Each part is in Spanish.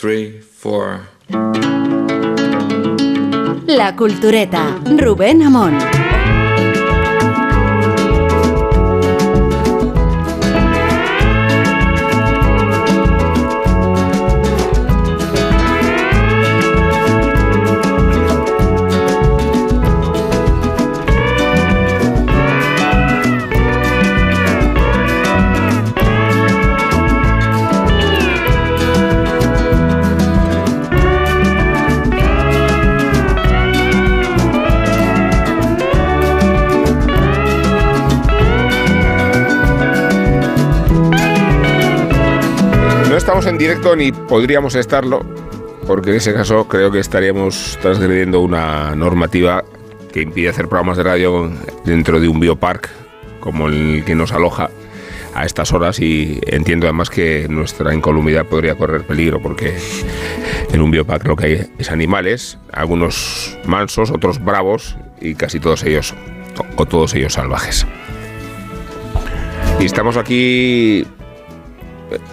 three, four. La Cultureta, Rubén Amón. Estamos en directo ni podríamos estarlo, porque en ese caso creo que estaríamos transgrediendo una normativa que impide hacer programas de radio dentro de un bioparc como el que nos aloja a estas horas, y entiendo además que nuestra incolumidad podría correr peligro, porque en un bioparc lo que hay es animales, algunos mansos, otros bravos y casi todos ellos o todos ellos salvajes. Y estamos aquí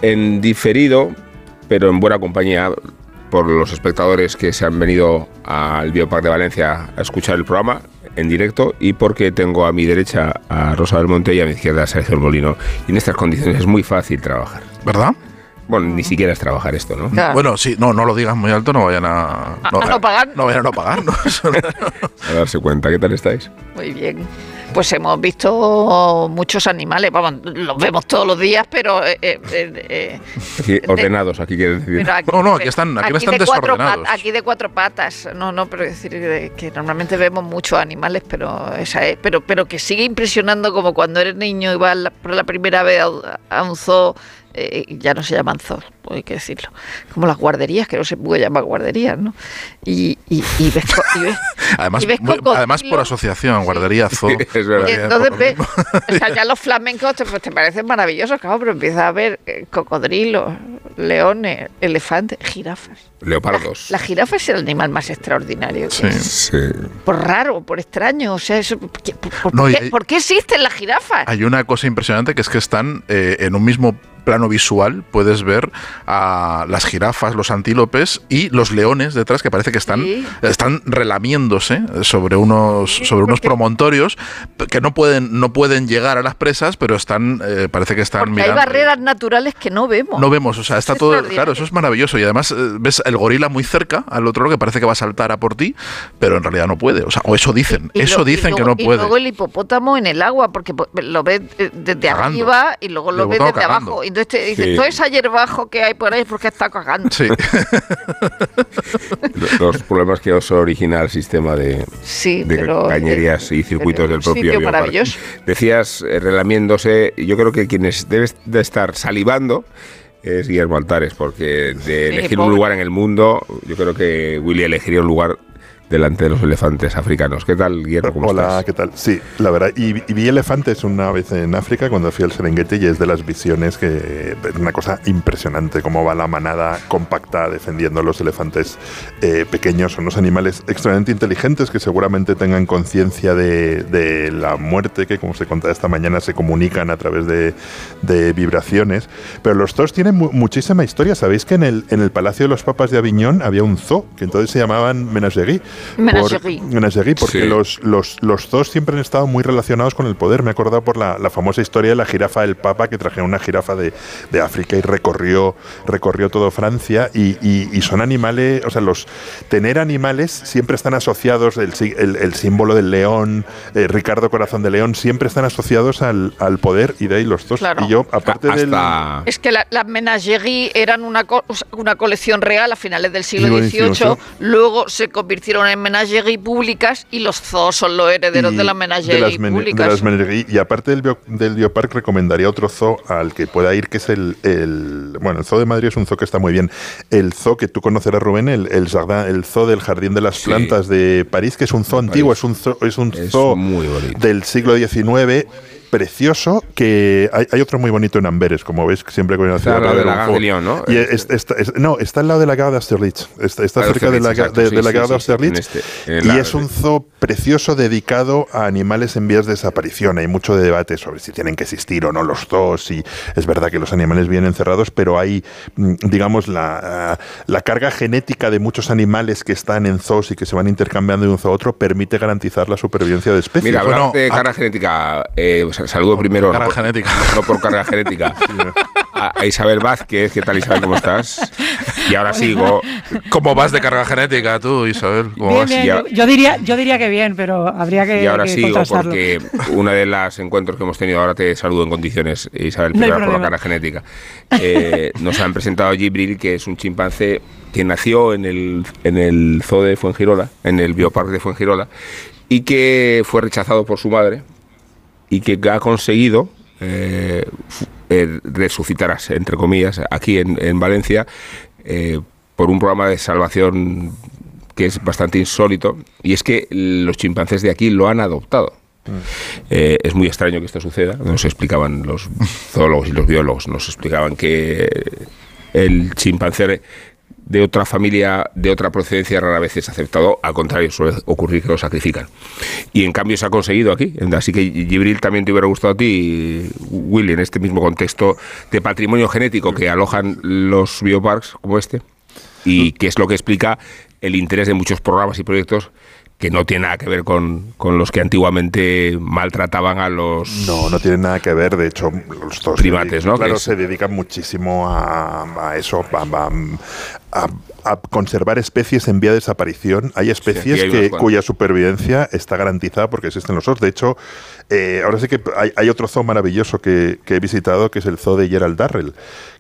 en diferido, pero en buena compañía por los espectadores que se han venido al Bioparc de Valencia a escuchar el programa en directo, y porque tengo a mi derecha a Rosa del Monte y a mi izquierda a Sergio el Molino. Y en estas condiciones es muy fácil trabajar, ¿verdad? Bueno, ni siquiera es trabajar esto, ¿no? Claro. Bueno, sí, no lo digas muy alto, no vayan a... No pagar. No vayan a no pagar, ¿no? A darse cuenta. ¿Qué tal estáis? Muy bien. Pues hemos visto muchos animales, vamos, los vemos todos los días, pero... aquí, ordenados, aquí quieres decir. Aquí, no, aquí están de desordenados. Aquí de cuatro patas, no, pero es decir que normalmente vemos muchos animales, pero esa es, pero que sigue impresionando, como cuando eres niño y vas por la primera vez a un zoo, ya no se llaman zoos, hay que decirlo, como las guarderías, que no se puede llamar guarderías, ¿no? Y ves además por asociación, sí. Guardería, zoo. Sí, entonces ves, o sea, ya los flamencos te parecen maravillosos, claro, pero empiezas a ver cocodrilos, leones, elefantes, jirafas. Leopardos. La jirafa es el animal más extraordinario. Sí, sí. Por raro, por extraño, o sea, eso, ¿por qué existen las jirafas? Hay una cosa impresionante, que es que están en un mismo plano visual, puedes ver a las jirafas, los antílopes y los leones detrás, que parece que están relamiéndose sobre unos promontorios que no pueden llegar a las presas, pero parece que están mirando. Hay barreras naturales que no vemos, o sea, está todo, claro, eso es maravilloso. Y además ves el gorila muy cerca al otro lado, que parece que va a saltar a por ti, pero en realidad no puede, o sea, o eso dicen, que no puede. Y luego el hipopótamo en el agua, porque lo ves desde arriba y luego lo ves desde abajo. Entonces te dices, sí, todo ese ayer que hay por ahí es porque está cagando. Sí. Los problemas que os origina el sistema de cañerías y circuitos del propio bioparque. Decías relamiéndose, yo creo que quienes deben de estar salivando es Guillermo Altares, porque de elegir un lugar en el mundo, yo creo que Willy elegiría un lugar delante de los elefantes africanos. ¿Qué tal, Guillermo? Hola, ¿qué tal? Sí, la verdad. Y vi elefantes una vez en África cuando fui al Serengeti, y es de las visiones que es una cosa impresionante, cómo va la manada compacta defendiendo a los elefantes pequeños. Son unos animales extremadamente inteligentes que seguramente tengan conciencia de la muerte, que como se contaba esta mañana se comunican a través de vibraciones. Pero los zoos tienen muchísima historia. Sabéis que en el Palacio de los Papas de Aviñón había un zoo que entonces se llamaban Menagerie. Menagerie, porque sí, los zoos siempre han estado muy relacionados con el poder. Me he acordado por la famosa historia de la jirafa del Papa, que trajeron una jirafa de África y recorrió todo Francia, y son animales, o sea, tener animales siempre están asociados, el símbolo del león, Ricardo Corazón de León, siempre están asociados al poder, y de ahí los zoos. Claro. Y yo, aparte es que las Menagerie eran una colección real a finales del siglo XVIII, luego se convirtieron en menagerie públicas, y los zoos son los herederos de las menagerie públicas. Y aparte del Bioparc, recomendaría otro zoo al que pueda ir, que es el Zoo de Madrid. Es un zoo que está muy bien. El zoo que tú conocerás, Rubén, el Zoo del Jardín de las Plantas de París, que es un zoo antiguo, es un zoo del siglo XIX, precioso, que hay otro muy bonito en Amberes, como veis, siempre con la ciudad. Está al lado de la Gare de Lyon, ¿no? Y no, está al lado de la Gare d'Austerlitz. Está cerca de la Gare d'Austerlitz. Y es un zoo precioso dedicado a animales en vías de desaparición. Hay mucho de debate sobre si tienen que existir o no los zoos. Y es verdad que los animales vienen encerrados, pero hay, digamos, la carga genética de muchos animales que están en zoos y que se van intercambiando de un zoo a otro permite garantizar la supervivencia de especies. Mira, hablando de carga genética, saludo primero. Carga genética. No por carga genética. A Isabel Vázquez. ¿Qué tal, Isabel? ¿Cómo estás? Y ahora sigo. ¿Cómo vas de carga genética tú, Isabel? Bien, bien, yo diría que bien, pero habría que. Y ahora que sigo, porque uno de los encuentros que hemos tenido, ahora te saludo en condiciones, Isabel, primero por la carga genética. Nos han presentado a Gibril, que es un chimpancé que nació en el zoo de Fuengirola, en el Bioparc de Fuengirola, y que fue rechazado por su madre y que ha conseguido resucitar, entre comillas, aquí en Valencia, por un programa de salvación que es bastante insólito, y es que los chimpancés de aquí lo han adoptado. Es muy extraño que esto suceda. Nos explicaban los zoólogos y los biólogos, nos explicaban que el chimpancé de otra familia, de otra procedencia, rara vez es aceptado, al contrario, suele ocurrir que lo sacrifican. Y en cambio se ha conseguido aquí. Así que, Gibril, también te hubiera gustado a ti, Willy, en este mismo contexto de patrimonio genético que alojan los bioparks como este, y que es lo que explica el interés de muchos programas y proyectos que no tiene nada que ver con los que antiguamente maltrataban a los... No, no tiene nada que ver. De hecho, los dos primates, ¿no? Claro, se dedican muchísimo a eso, a conservar especies en vía de desaparición. Hay especies cuya supervivencia está garantizada porque existen los zoos. De hecho, ahora sí que hay otro zoo maravilloso que he visitado, que es el zoo de Gerald Durrell,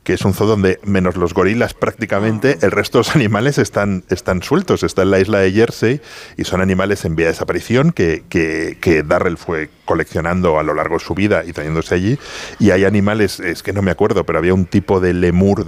que es un zoo donde, menos los gorilas prácticamente, el resto de los animales están sueltos. Está en la isla de Jersey y son animales en vía de desaparición que Durrell fue coleccionando a lo largo de su vida y trayéndose allí. Y hay animales, es que no me acuerdo, pero había un tipo de lemur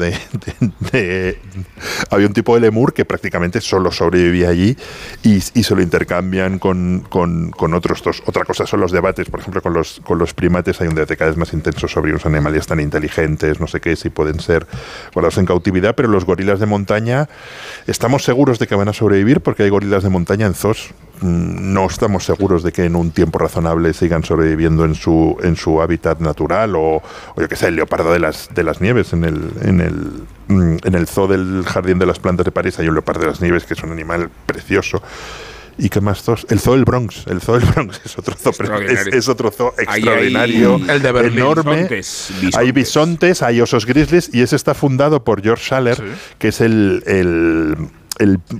había un tipo de lemur que prácticamente solo sobrevivía allí y se lo intercambian con otros dos. Otra cosa son los debates, por ejemplo, con los primates hay un debate cada vez más intenso sobre unos animales tan inteligentes, no sé qué, si pueden ser guardados en cautividad, pero los gorilas de montaña estamos seguros de que van a sobrevivir porque hay gorilas de montaña en zoos. No estamos seguros de que en un tiempo razonable sigan sobreviviendo en su hábitat natural o yo que sé, el leopardo de las nieves en el zoo del Jardín de las Plantas de París hay un leopardo de las nieves que es un animal precioso. ¿Y qué más zoos? El Zoo del Bronx. El Zoo del Bronx es otro zoo extraordinario, el de Berlín, enorme. Bisontes. Hay bisontes, hay osos grizzlies y ese está fundado por George Schaller, que es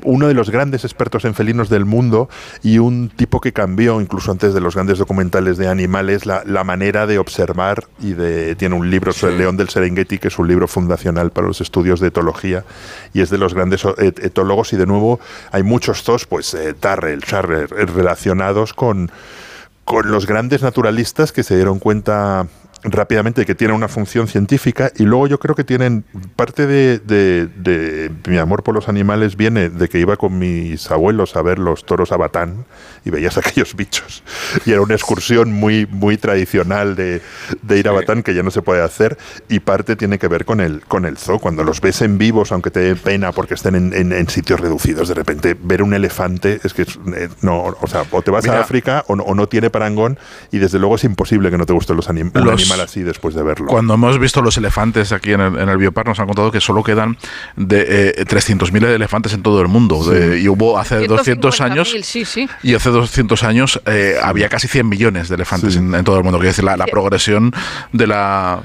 uno de los grandes expertos en felinos del mundo y un tipo que cambió, incluso antes de los grandes documentales de animales, la manera de observar tiene un libro sobre el león del Serengeti, que es un libro fundacional para los estudios de etología y es de los grandes etólogos. Y de nuevo hay muchos zoos, pues Durrell, Schaller, relacionados con los grandes naturalistas que se dieron cuenta rápidamente que tienen una función científica. Y luego yo creo que tienen parte de mi amor por los animales viene de que iba con mis abuelos a ver los toros a Batán y veías aquellos bichos y era una excursión muy, muy tradicional de ir a Batán, que ya no se puede hacer, y parte tiene que ver con el zoo. Cuando los ves en vivos, aunque te dé pena porque estén en sitios reducidos, de repente ver un elefante es que no, o sea, o te vas a África o no tiene parangón, y desde luego es imposible que no te gusten los animales así después de verlo. Cuando hemos visto los elefantes aquí en el Biopark, nos han contado que solo quedan de 300.000 elefantes en todo el mundo. Sí. Y hubo hace 200 años... 000, sí, sí. Y hace 200 años había casi 100 millones de elefantes en todo el mundo. Quiero decir, la progresión de la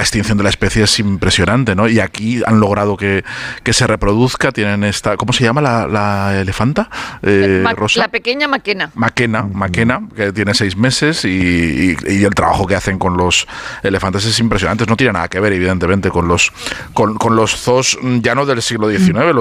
extinción de la especie es impresionante, ¿no? Y aquí han logrado que se reproduzca. Tienen esta... ¿Cómo se llama la elefanta? Rosa. La pequeña Maquena. Maquena, que tiene 6 meses y el trabajo que hacen con los elefantes es impresionante. No tiene nada que ver, evidentemente, con los zoos ya no del siglo XIX,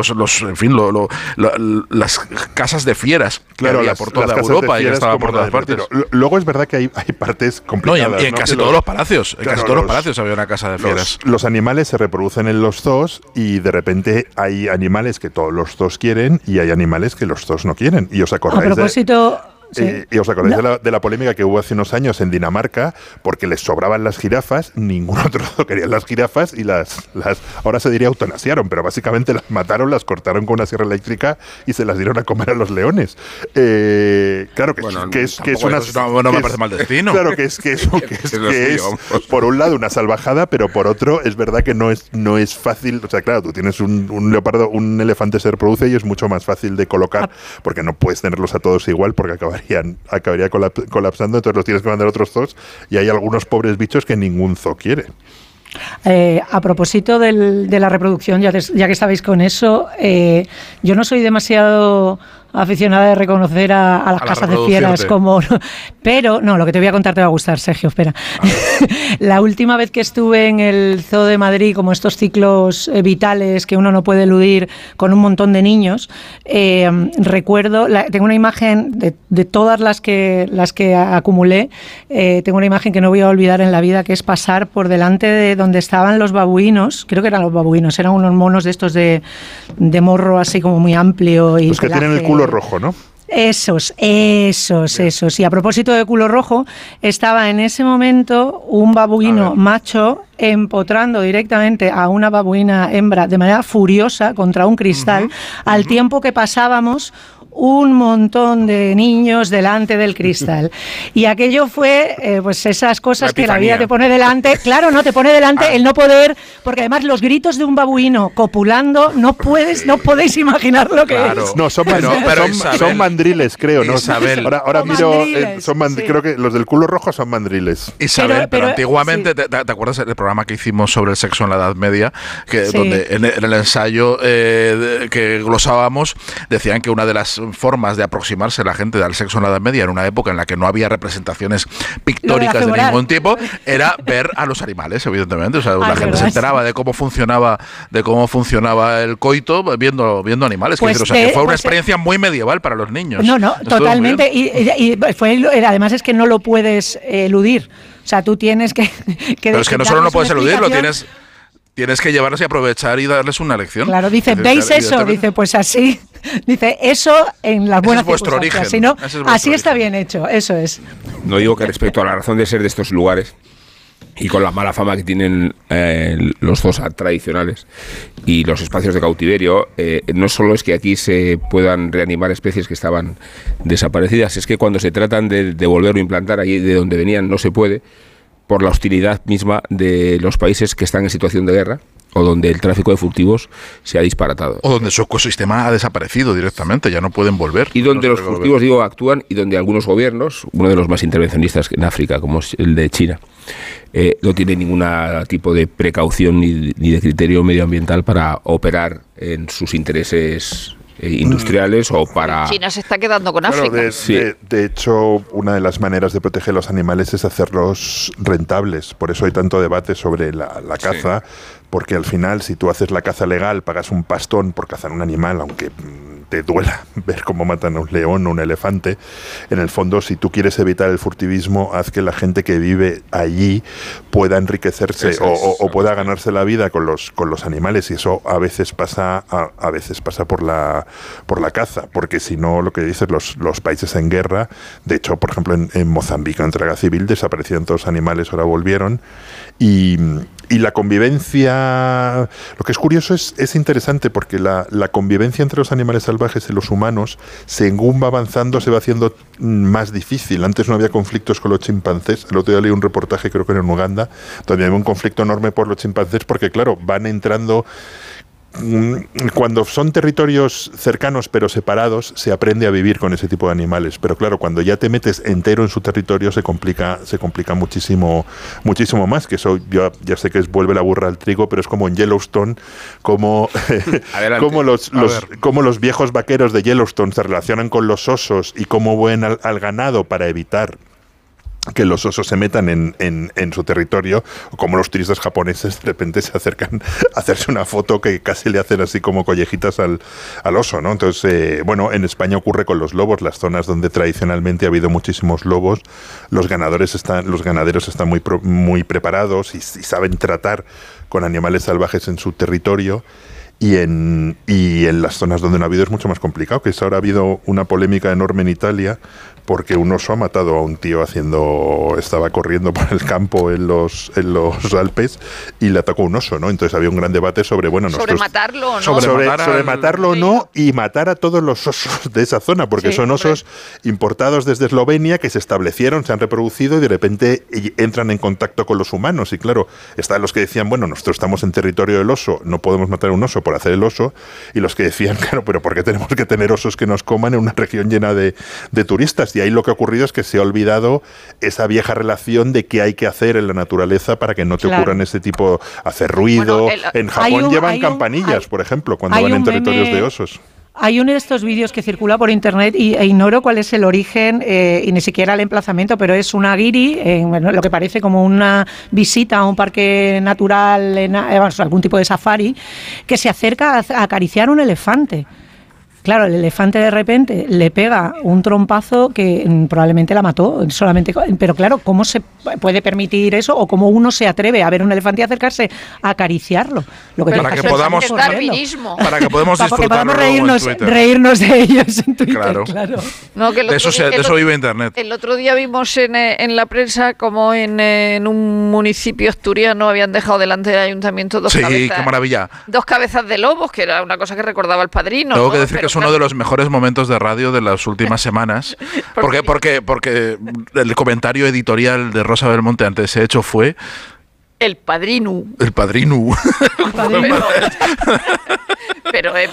las casas de fieras, claro, que había por toda Europa y estaba por todas partes. Luego es verdad que hay partes complicadas. No, y en casi todos los palacios, en casi todos los palacios había una casa de fieras. Los animales se reproducen en los zoos y de repente hay animales que todos los zoos quieren y hay animales que los zoos no quieren. Y os acordáis. A propósito, Sí. Y os acordáis de la polémica que hubo hace unos años en Dinamarca porque les sobraban las jirafas, ningún otro quería las jirafas y las ahora se diría eutanasiaron, pero básicamente las mataron, las cortaron con una sierra eléctrica y se las dieron a comer a los leones. Claro que, bueno, que es una... No me parece mal destino. Claro que es por un lado una salvajada, pero por otro es verdad que no es fácil, o sea, claro, tú tienes un leopardo, un elefante se reproduce y es mucho más fácil de colocar porque no puedes tenerlos a todos igual porque acabaría colapsando, entonces los tienes que mandar a otros zoos y hay algunos pobres bichos que ningún zoo quiere. A propósito de la reproducción, ya que estabais con eso, yo no soy demasiado aficionada de reconocer a las casas de fieras como... Pero, no, lo que te voy a contar te va a gustar, Sergio, espera. La última vez que estuve en el Zoo de Madrid, como estos ciclos vitales que uno no puede eludir con un montón de niños, recuerdo, tengo una imagen de todas las que acumulé, tengo una imagen que no voy a olvidar en la vida, que es pasar por delante de donde estaban los babuinos, creo que eran los babuinos, eran unos monos de estos de morro así como muy amplio. Y los que tienen el culo rojo, ¿no? Esos. Y a propósito de culo rojo, estaba en ese momento un babuino macho empotrando directamente a una babuina hembra de manera furiosa contra un cristal, al tiempo que pasábamos un montón de niños delante del cristal. Y aquello fue, pues esas cosas que la vida te pone delante. Claro, no, te pone delante el no poder, porque además los gritos de un babuino copulando, no podéis imaginar lo que es. No, son mandriles, creo. ¿No? Isabel. Ahora miro, creo que los del culo rojo son mandriles. Isabel, pero antiguamente, ¿te acuerdas del programa que hicimos sobre el sexo en la Edad Media? Donde en el ensayo que glosábamos, decían que una de las formas de aproximarse la gente al sexo en la Edad Media, en una época en la que no había representaciones pictóricas de ningún tipo, era ver a los animales, evidentemente. O sea, la gente se enteraba de cómo funcionaba el coito viendo animales. Pues o sea, que fue una experiencia muy medieval para los niños. No, totalmente. Y además es que no lo puedes eludir. O sea, tú tienes que pero es que no solo no puedes eludirlo, tienes que llevarlos y aprovechar y darles una lección. Claro, dice, ¿veis eso? Dice, pues así. Dice, eso en las buenas circunstancias. Si no, así está bien hecho, eso es. No digo que respecto a la razón de ser de estos lugares y con la mala fama que tienen los zoos tradicionales y los espacios de cautiverio, no solo es que aquí se puedan reanimar especies que estaban desaparecidas, es que cuando se tratan de volver o implantar allí de donde venían no se puede, por la hostilidad misma de los países que están en situación de guerra o donde el tráfico de furtivos se ha disparatado. O donde su ecosistema ha desaparecido directamente, ya no pueden volver. Y donde los furtivos, digo, actúan y donde algunos gobiernos, uno de los más intervencionistas en África, como es el de China, no tiene ningún tipo de precaución ni de criterio medioambiental para operar en sus intereses industriales o para... China se está quedando con África. Claro, de hecho, una de las maneras de proteger los animales es hacerlos rentables. Por eso hay tanto debate sobre la caza, porque al final, si tú haces la caza legal, pagas un pastón por cazar un animal, aunque te duela ver cómo matan a un león o un elefante. En el fondo, si tú quieres evitar el furtivismo, haz que la gente que vive allí pueda enriquecerse o pueda ganarse la vida con los animales, y eso a veces pasa por la caza, porque si no, lo que dices, los países en guerra, de hecho, por ejemplo, en Mozambique, en la guerra civil, desaparecieron todos los animales, ahora volvieron, y la convivencia, lo que es curioso, es interesante, porque la convivencia entre los animales salvajes y los humanos, según va avanzando, se va haciendo más difícil. Antes no había conflictos con los chimpancés. El otro día leí un reportaje, creo que era en Uganda, donde había un conflicto enorme por los chimpancés, porque claro, van entrando... Cuando son territorios cercanos pero separados, se aprende a vivir con ese tipo de animales. Pero claro, cuando ya te metes entero en su territorio, se complica muchísimo, muchísimo más. Que eso ya sé que vuelve la burra al trigo, pero es como en Yellowstone, como los viejos vaqueros de Yellowstone se relacionan con los osos y cómo ven al ganado para evitar que los osos se metan en su territorio, como los turistas japoneses de repente se acercan a hacerse una foto que casi le hacen así como collejitas al oso, ¿no? Entonces, bueno, en España ocurre con los lobos. Las zonas donde tradicionalmente ha habido muchísimos lobos, los ganaderos están muy preparados y saben tratar con animales salvajes en su territorio. Y en las zonas donde no ha habido es mucho más complicado, que ahora ha habido una polémica enorme en Italia porque un oso ha matado a un tío haciendo, estaba corriendo por el campo en los Alpes y le atacó un oso, ¿no? Entonces había un gran debate sobre, bueno, sobre matarlo o no. Sobre matarlo o no, y matar a todos los osos de esa zona, porque sí, son osos importados desde Eslovenia que se establecieron, se han reproducido y de repente entran en contacto con los humanos. Y claro, están los que decían, bueno, nosotros estamos en territorio del oso, no podemos matar a un oso por hacer el oso, y los que decían, claro, pero ¿por qué tenemos que tener osos que nos coman en una región llena de turistas? Y ahí lo que ha ocurrido es que se ha olvidado esa vieja relación de qué hay que hacer en la naturaleza para que no te ocurran ese tipo, hacer ruido. Bueno, en Japón llevan campanillas, por ejemplo, cuando van en territorios de osos. Hay uno de estos vídeos que circula por internet e ignoro cuál es el origen y ni siquiera el emplazamiento, pero es una guiri, lo que parece como una visita a un parque natural, algún tipo de safari, que se acerca a acariciar un elefante. Claro, el elefante de repente le pega un trompazo que probablemente la mató, pero claro, ¿cómo se puede permitir eso? ¿O cómo uno se atreve a ver un elefante y acercarse a acariciarlo? Para que podamos disfrutarlo en Twitter. Reírnos de ellos en Twitter, claro. No, que de eso vive Internet. El otro día vimos en la prensa como en un municipio asturiano habían dejado delante del ayuntamiento dos cabezas. ¡Sí, qué maravilla! Dos cabezas de lobos, que era una cosa que recordaba el Padrino. Tengo que decir que es uno de los mejores momentos de radio de las últimas semanas, porque el comentario editorial de Rosa del Monte ante ese hecho fue... El padrino. Pero es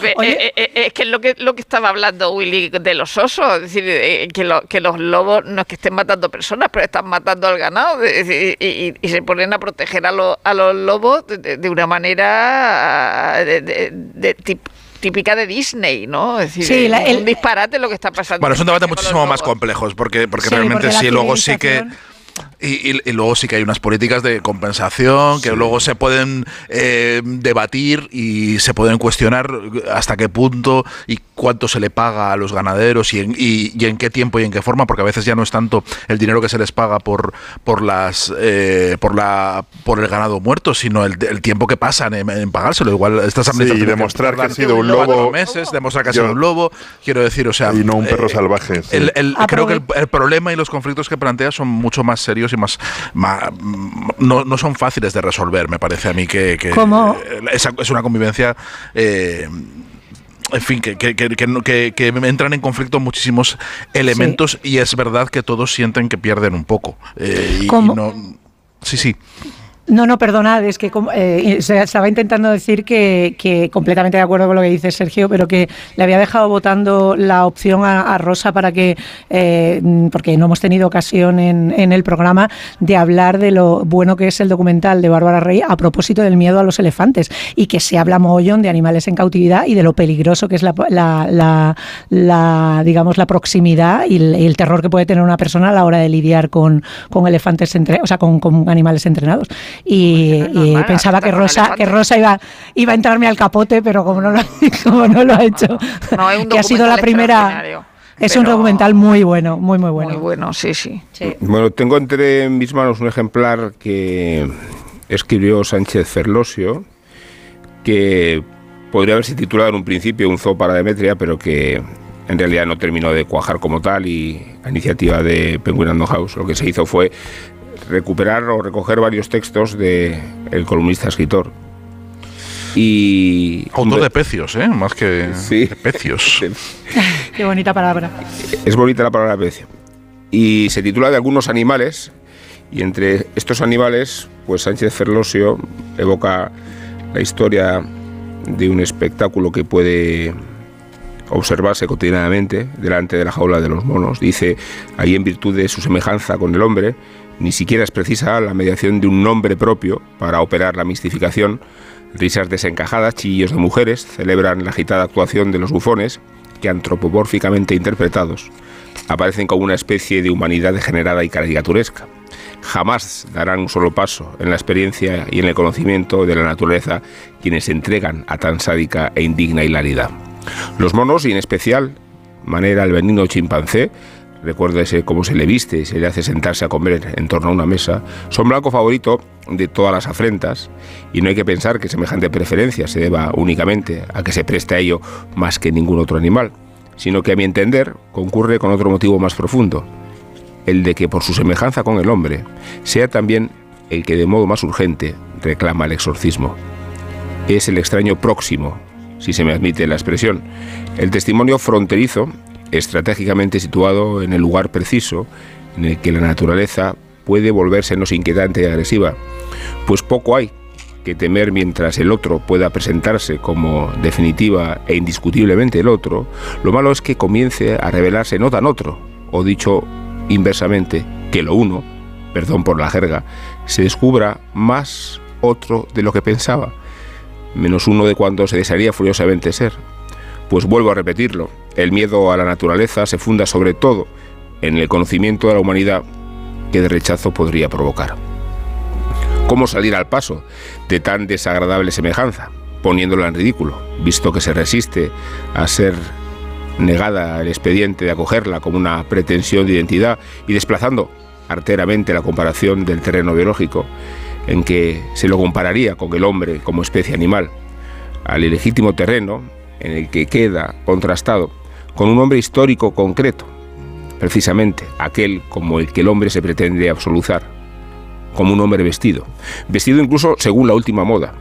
que es lo que estaba hablando Willy de los osos, es decir, que los lobos no es que estén matando personas, pero están matando al ganado, es decir, y se ponen a proteger a los lobos de una manera de tipo... típica de Disney, ¿no? Es decir, sí, un disparate lo que está pasando. Bueno, es un debate muchísimo más complejo, porque realmente luego sí que... Y luego sí que hay unas políticas de compensación que luego se pueden debatir y se pueden cuestionar hasta qué punto y cuánto se le paga a los ganaderos y en qué tiempo y en qué forma, porque a veces ya no es tanto el dinero que se les paga por el ganado muerto, sino el tiempo que pasan en pagárselo. Igual estas administraciones demostrar que ha sido un lobo meses, demostrar que ha sido un lobo, quiero decir, o sea, y no un perro salvaje. Creo que el problema y los conflictos que plantea son mucho más serios y no son fáciles de resolver, me parece a mí que es una convivencia en fin, que entran en conflicto muchísimos elementos y es verdad que todos sienten que pierden un poco No, perdonad, es que estaba intentando decir que completamente de acuerdo con lo que dice Sergio, pero que le había dejado votando la opción a Rosa para que, porque no hemos tenido ocasión en el programa de hablar de lo bueno que es el documental de Bárbara Rey a propósito del miedo a los elefantes y que se habla mogollón de animales en cautividad y de lo peligroso que es la proximidad y el terror que puede tener una persona a la hora de lidiar con elefantes, con animales entrenados. Y pensaba que Rosa iba a entrarme al capote, pero como no lo ha hecho, que ha sido la primera... Es un documental muy bueno. Muy bueno, sí. Bueno, tengo entre mis manos un ejemplar que escribió Sánchez Ferlosio, que podría haberse titulado en un principio Un zoo para Demetria, pero que en realidad no terminó de cuajar como tal, y a iniciativa de Penguin Random House lo que se hizo fue recuperar o recoger varios textos del columnista escritor. Y autor de pecios, más que de pecios. Qué bonita palabra. Es bonita la palabra pecio. Y se titula De algunos animales, y entre estos animales, pues Sánchez Ferlosio evoca la historia de un espectáculo que puede observarse cotidianamente delante de la jaula de los monos. Dice, ahí en virtud de su semejanza con el hombre, ni siquiera es precisa la mediación de un nombre propio para operar la mistificación. Risas desencajadas, chillos de mujeres, celebran la agitada actuación de los bufones, que antropomórficamente interpretados aparecen como una especie de humanidad degenerada y caricaturesca. Jamás darán un solo paso en la experiencia y en el conocimiento de la naturaleza quienes se entregan a tan sádica e indigna hilaridad. Los monos, y en especial manera el benigno chimpancé, recuérdese cómo se le viste y se le hace sentarse a comer en torno a una mesa, son blanco favorito de todas las afrentas, y no hay que pensar que semejante preferencia se deba únicamente a que se preste a ello más que ningún otro animal, sino que a mi entender concurre con otro motivo más profundo, el de que por su semejanza con el hombre sea también el que de modo más urgente reclama el exorcismo. Es el extraño próximo, si se me admite la expresión, el testimonio fronterizo estratégicamente situado en el lugar preciso en el que la naturaleza puede volverse menos inquietante y agresiva, pues poco hay que temer mientras el otro pueda presentarse como definitiva e indiscutiblemente el otro. Lo malo es que comience a revelarse no tan otro, o dicho inversamente, que lo uno, perdón por la jerga, se descubra más otro de lo que pensaba, menos uno de cuando se desearía furiosamente ser. Pues vuelvo a repetirlo, el miedo a la naturaleza se funda sobre todo en el conocimiento de la humanidad que de rechazo podría provocar. ¿Cómo salir al paso de tan desagradable semejanza, poniéndola en ridículo, visto que se resiste a ser negada el expediente de acogerla como una pretensión de identidad y desplazando arteramente la comparación del terreno biológico, en que se lo compararía con el hombre como especie animal, al ilegítimo terreno en el que queda contrastado con un hombre histórico concreto, precisamente aquel como el que el hombre se pretende absoluzar, como un hombre vestido incluso según la última moda,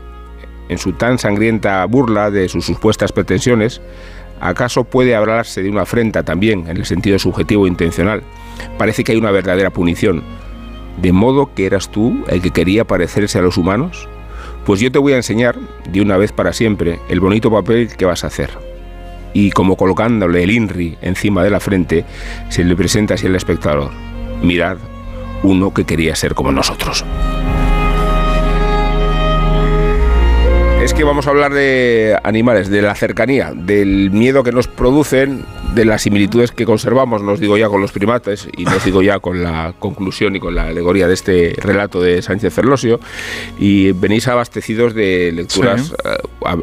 en su tan sangrienta burla de sus supuestas pretensiones? ¿Acaso puede hablarse de una afrenta también en el sentido subjetivo e intencional? Parece que hay una verdadera punición, de modo que eras tú el que quería parecerse a los humanos. Pues yo te voy a enseñar de una vez para siempre el bonito papel que vas a hacer. Y como colocándole el INRI encima de la frente, se le presenta así al espectador: mirad, uno que quería ser como nosotros. Es que vamos a hablar de animales, de la cercanía, del miedo que nos producen, de las similitudes que conservamos, no os digo ya con los primates, y no os digo ya con la conclusión y con la alegoría de este relato de Sánchez Ferlosio, y venís abastecidos de lecturas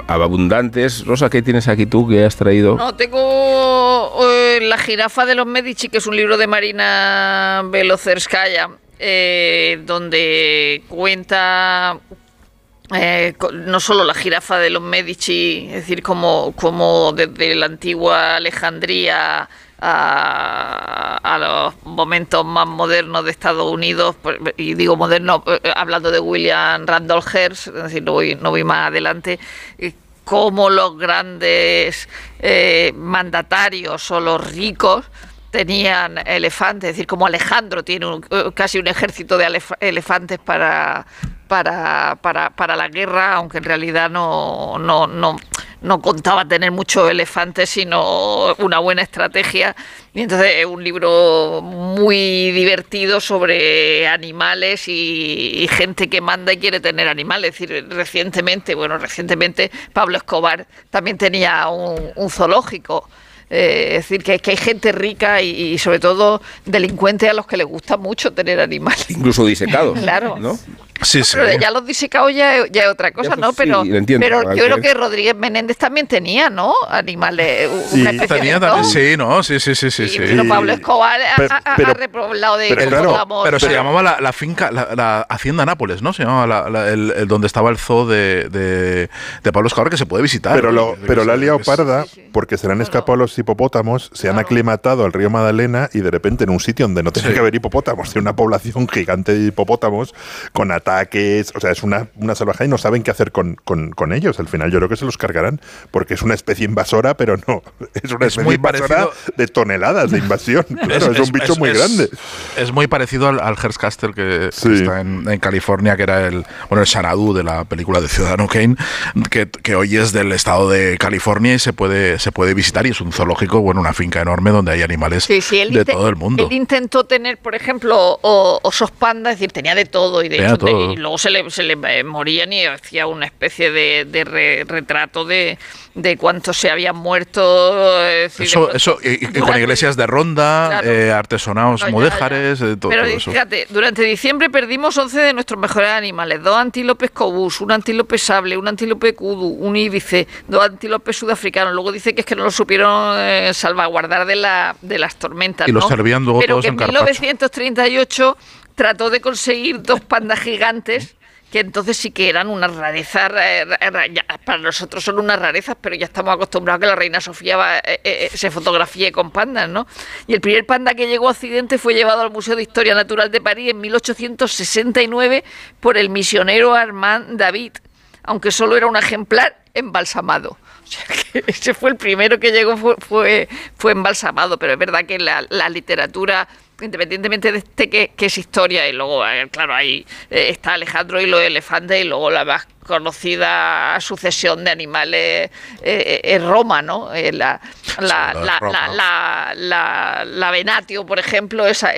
abundantes. Rosa, ¿qué tienes aquí tú que has traído? No, tengo La jirafa de los Medici, que es un libro de Marina Belozerskaya, donde cuenta... no solo la jirafa de los Medici, es decir, como desde la antigua Alejandría a los momentos más modernos de Estados Unidos, y digo modernos hablando de William Randolph Hearst, es decir, no voy más adelante, cómo los grandes mandatarios o los ricos tenían elefantes, es decir, como Alejandro tiene casi un ejército de elefantes para la guerra, aunque en realidad no contaba tener muchos elefantes, sino una buena estrategia. Y entonces es un libro muy divertido sobre animales y gente que manda y quiere tener animales. Es decir, recientemente Pablo Escobar también tenía un zoológico. Es decir, que hay gente rica y sobre todo delincuentes a los que les gusta mucho tener animales. Incluso disecados. Claro. ¿No? Sí, sí. Pero ya los disecados ya es otra cosa, ¿no? Pero, sí, entiendo, pero yo creo que Rodríguez Menéndez también tenía, ¿no? Animales. Una especie tenía también, sí, ¿no? Sí. Pero Pablo Escobar ha repoblado de... Pero se llamaba la finca, la Hacienda Nápoles, ¿no? Se llamaba el donde estaba el zoo de Pablo Escobar, que se puede visitar. Pero la leoparda, porque se le han escapado los hipopótamos, se han aclimatado al río Magdalena y de repente en un sitio donde no tiene que haber hipopótamos, tiene una población gigante de hipopótamos con ataques, o sea, es una salvajada y no saben qué hacer con ellos. Al final yo creo que se los cargarán, porque es una especie invasora, pero no, es una especie muy invasora de toneladas de invasión. Claro, es un bicho muy grande. Es muy parecido al Hearst Castle que está en California, que era el Xanadu de la película de Ciudadano Kane, que hoy es del estado de California y se puede visitar, y es un zoológico, una finca enorme donde hay animales de todo el mundo. Él intentó tener, por ejemplo, osos panda, es decir, tenía de todo, y de hecho, y luego se le morían y hacía una especie de retrato de cuántos se habían muerto. Y con iglesias de ronda, artesonados, mudéjares, todo. Pero todo eso. Fíjate, durante diciembre perdimos 11 de nuestros mejores animales: 2 antílopes cobús, 1 antílope sable, 1 antílope kudu, 1 íbice, 2 antílopes sudafricanos. Luego dice que es que no lo supieron salvaguardar de las tormentas. Y los servían luego todos en carpacho. Pero que en 1938 trató de conseguir 2 pandas gigantes que entonces sí que eran unas rarezas, para nosotros son unas rarezas, pero ya estamos acostumbrados a que la reina Sofía se fotografíe con pandas, ¿no? Y el primer panda que llegó a Occidente fue llevado al Museo de Historia Natural de París en 1869 por el misionero Armand David, aunque solo era un ejemplar embalsamado. O sea, que ese fue el primero que llegó, fue embalsamado, pero es verdad que la literatura, independientemente de que es historia, y luego, claro, ahí está Alejandro y los elefantes, y luego la más conocida sucesión de animales es Roma, ¿no? La Venatio, por ejemplo, esa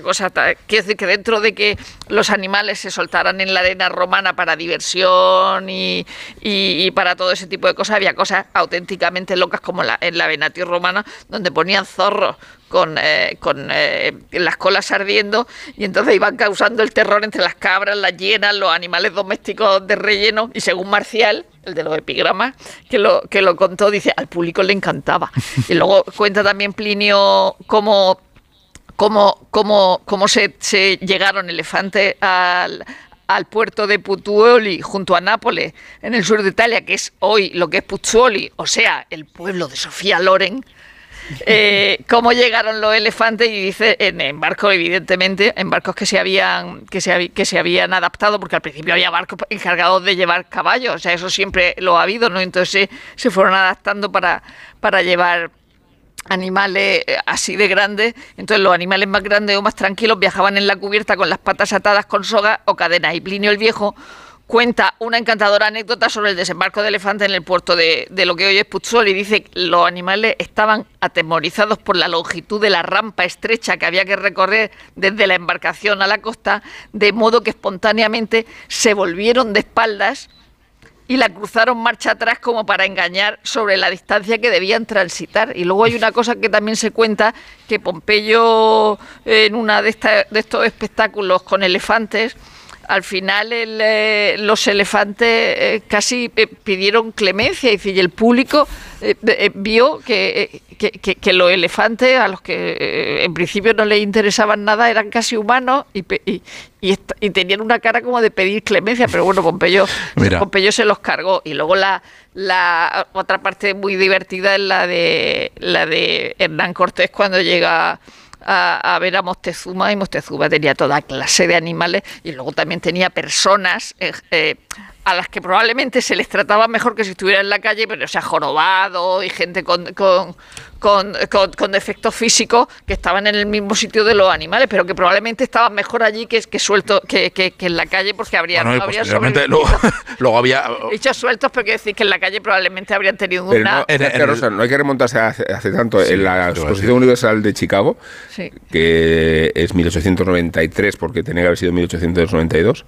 cosa. Quiero decir que dentro de que los animales se soltaran en la arena romana para diversión y para todo ese tipo de cosas, había cosas auténticamente locas como en la Venatio romana, donde ponían zorros con las colas ardiendo, y entonces iban causando el terror entre las cabras, las hienas, los animales domésticos de relleno, y según Marcial, el de los epigramas, que lo contó, dice, al público le encantaba. Y luego cuenta también Plinio cómo se llegaron elefantes al puerto de Puteoli, junto a Nápoles, en el sur de Italia, que es hoy lo que es Puteoli, o sea, el pueblo de Sofía Loren. Cómo llegaron los elefantes, y dice en barcos, evidentemente, en barcos que se habían adaptado, porque al principio había barcos encargados de llevar caballos, o sea, eso siempre lo ha habido, ¿no? Entonces se fueron adaptando para llevar animales así de grandes. Entonces los animales más grandes o más tranquilos viajaban en la cubierta con las patas atadas con soga o cadenas, y Plinio el Viejo cuenta una encantadora anécdota sobre el desembarco de elefantes en el puerto de lo que hoy es Puteoli, y dice que los animales estaban atemorizados por la longitud de la rampa estrecha que había que recorrer desde la embarcación a la costa, de modo que espontáneamente se volvieron de espaldas y la cruzaron marcha atrás como para engañar sobre la distancia que debían transitar. Y luego hay una cosa que también se cuenta, que Pompeyo, en una de estos espectáculos con elefantes, al final los elefantes casi pidieron clemencia, y el público vio que los elefantes, a los que en principio no les interesaban nada, eran casi humanos y tenían una cara como de pedir clemencia, pero bueno, Pompeyo se los cargó. Y luego la otra parte muy divertida es la de Hernán Cortés cuando llega a ver a Moctezuma, y Moctezuma tenía toda clase de animales, y luego también tenía personas a las que probablemente se les trataba mejor que si estuvieran en la calle, pero o sea, jorobados y gente con defectos físicos que estaban en el mismo sitio de los animales, pero que probablemente estaban mejor allí que en la calle, porque habrían sobrevivido. Luego había dichos sueltos, pero quiero decir que en la calle probablemente habrían tenido una... No hay que remontarse hace tanto. Sí, en la Exposición Universal de Chicago, sí, que es 1893, porque tenía que haber sido 1892,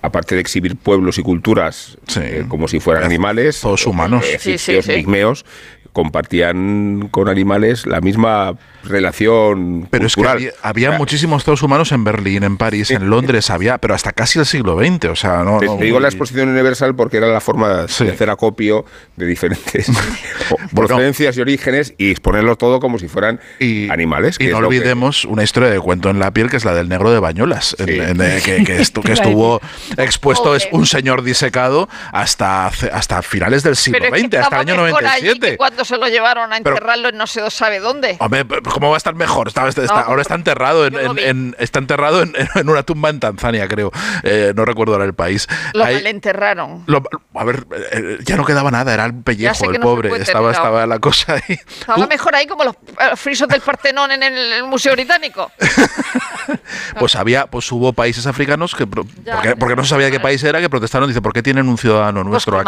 aparte de exhibir pueblos y culturas, sí, como si fueran animales, todos humanos, egipcios, pigmeos, compartían con animales la misma relación cultural. Es que había muchísimos todos humanos en Berlín, en París, en Londres, había, pero hasta casi el siglo XX. O sea, te digo la Exposición Universal porque era la forma, sí, de hacer acopio de diferentes procedencias y orígenes y exponerlo todo como si fueran animales. Y no olvidemos una historia de cuento en la piel, que es la del negro de Bañolas, sí, que estuvo expuesto, es un señor disecado hasta finales del siglo XX, hasta el año 97. Se lo llevaron a enterrarlo en no sé sabe dónde. Hombre, ¿cómo va a estar mejor? Ahora está enterrado en una tumba en Tanzania, creo. No recuerdo ahora el país. Lo malenterraron. Ya no quedaba nada, era el pellejo, el pobre. Estaba la cosa ahí. Estaba mejor ahí como los frisos del Partenón en el Museo Británico. Pues hubo países africanos que, porque no se sabía qué país era, que protestaron. Dice, ¿por qué tienen un ciudadano nuestro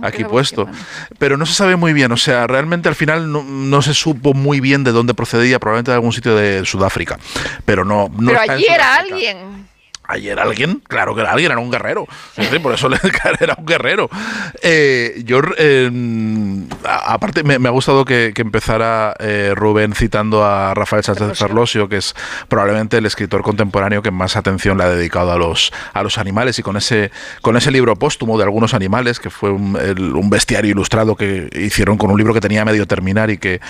aquí puesto? Pero no se sabe muy bien, o sea, realmente al final no se supo muy bien de dónde procedía, probablemente de algún sitio de Sudáfrica, pero no. Pero allí era alguien. Allí era alguien, claro que era alguien, era un guerrero. Sí, por eso era un guerrero. Aparte, me ha gustado que empezara Rubén citando a Rafael Sánchez Ferlosio, que es probablemente el escritor contemporáneo que más atención le ha dedicado a los animales, y con ese libro póstumo de algunos animales, que fue un bestiario ilustrado que hicieron con un libro que tenía medio terminar y que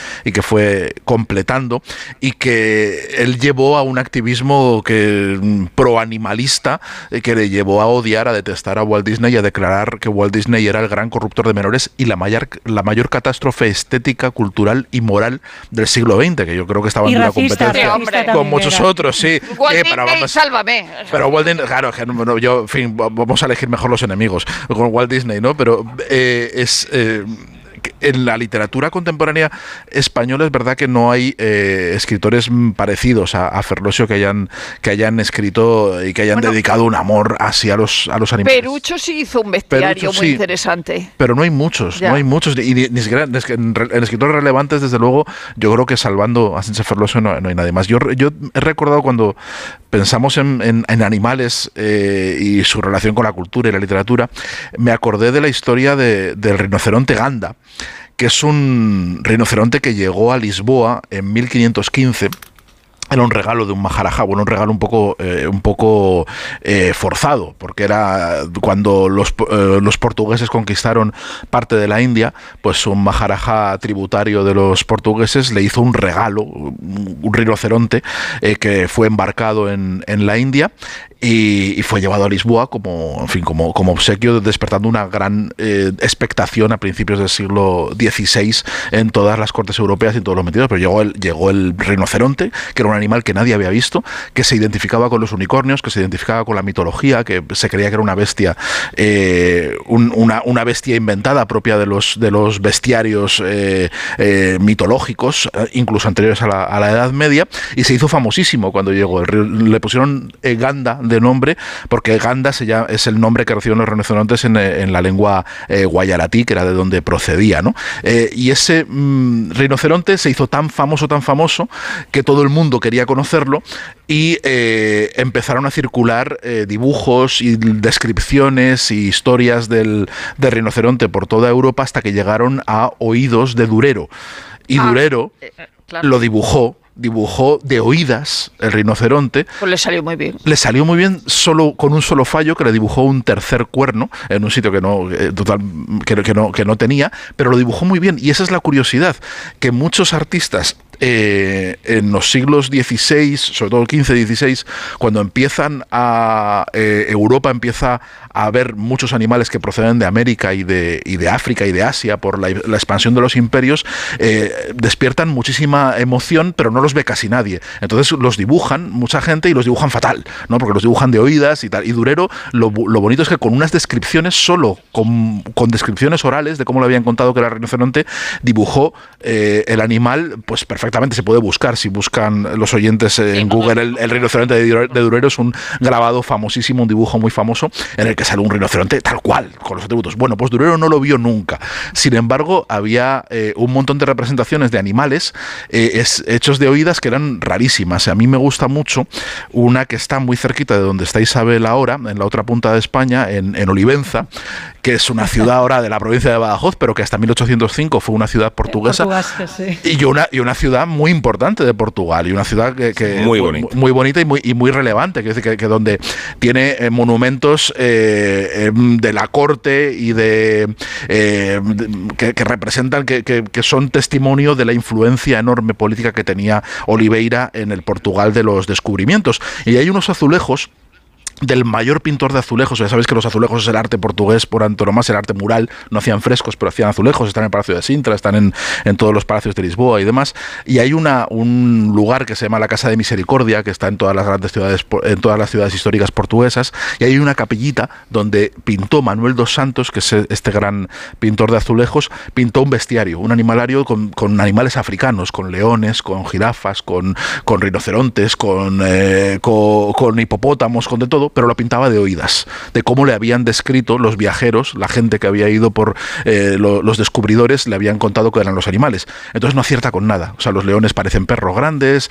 fue completando, y que él llevó a un activismo pro animal animalista que le llevó a odiar, a detestar a Walt Disney y a declarar que Walt Disney era el gran corruptor de menores y la mayor catástrofe estética, cultural y moral del siglo XX, que yo creo que estaba en la competencia con muchos otros, sí. Walt Disney, sálvame. Pero Walt Disney, claro, yo, en fin, vamos a elegir mejor los enemigos con Walt Disney, ¿no? Pero es... en la literatura contemporánea española es verdad que no hay escritores parecidos a Ferlosio que hayan escrito y que hayan dedicado un amor así a los animales. Perucho sí hizo un bestiario muy interesante. Pero no hay muchos, ya. No hay muchos. Y ni siquiera en escritores relevantes, desde luego, yo creo que salvando a Sánchez Ferlosio no hay nadie más. Yo he recordado cuando pensamos en animales y su relación con la cultura y la literatura, me acordé de la historia del rinoceronte Ganda, que es un rinoceronte que llegó a Lisboa en 1515. Era un regalo de un maharajá, bueno, un regalo un poco forzado, porque era cuando los portugueses conquistaron parte de la India, pues un maharajá tributario de los portugueses le hizo un regalo, un rinoceronte, que fue embarcado en la India y fue llevado a Lisboa como obsequio, despertando una gran expectación a principios del siglo XVI en todas las cortes europeas y en todos los metidos, pero llegó el rinoceronte, que era un animal que nadie había visto, que se identificaba con los unicornios, que se identificaba con la mitología, que se creía que era una bestia, una bestia inventada propia de los bestiarios mitológicos, incluso anteriores a la Edad Media, y se hizo famosísimo cuando llegó. Le pusieron Ganda de nombre, porque Ganda es el nombre que reciben los rinocerontes en la lengua guayaratí, que era de donde procedía, ¿no? Y ese rinoceronte se hizo tan famoso, que todo el mundo quería conocerlo y empezaron a circular dibujos y descripciones y historias del rinoceronte por toda Europa, hasta que llegaron a oídos de Durero. Y Durero lo dibujó de oídas el rinoceronte. Pues le salió muy bien. Le salió muy bien, solo con un solo fallo, que le dibujó un tercer cuerno en un sitio que no tenía, pero lo dibujó muy bien. Y esa es la curiosidad, que muchos artistas en los siglos XVI, sobre todo el XV-XVI, cuando Europa empieza a ver muchos animales que proceden de América y de África y de Asia por la expansión de los imperios, despiertan muchísima emoción, pero no los ve casi nadie. Entonces los dibujan mucha gente y los dibujan fatal, ¿no? Porque los dibujan de oídas y tal. Y Durero, lo bonito es que con unas descripciones, solo con descripciones orales de cómo le habían contado que era el rinoceronte, dibujó el animal pues perfectamente. Perfectamente se puede buscar, si buscan los oyentes en Google el rinoceronte de Durero, es un grabado famosísimo, un dibujo muy famoso, en el que sale un rinoceronte tal cual, con los atributos. Bueno, pues Durero no lo vio nunca. Sin embargo, había un montón de representaciones de animales hechos de oídas que eran rarísimas. A mí me gusta mucho una que está muy cerquita de donde está Isabel ahora, en la otra punta de España, en Olivenza, que es una ciudad ahora de la provincia de Badajoz, pero que hasta 1805 fue una ciudad portuguesa. Sí. Y una ciudad muy importante de Portugal, y una ciudad que muy bonita y muy relevante, que donde tiene monumentos de la corte y que representan, que son testimonio de la influencia enorme política que tenía Oliveira en el Portugal de los descubrimientos. Y hay unos azulejos del mayor pintor de azulejos. Ya sabéis que los azulejos es el arte portugués por antonomasia, el arte mural. No hacían frescos, pero hacían azulejos. Están en el Palacio de Sintra, están en todos los palacios de Lisboa y demás. Y hay un lugar que se llama la Casa de Misericordia, que está en todas las grandes ciudades, en todas las ciudades históricas portuguesas. Y hay una capillita donde pintó Manuel dos Santos, que es este gran pintor de azulejos, pintó un bestiario, un animalario con animales africanos, con leones, con jirafas, con rinocerontes, con hipopótamos, con de todo, pero lo pintaba de oídas, de cómo le habían descrito los viajeros, la gente que había ido por los descubridores, le habían contado que eran los animales. Entonces no acierta con nada. O sea, los leones parecen perros grandes,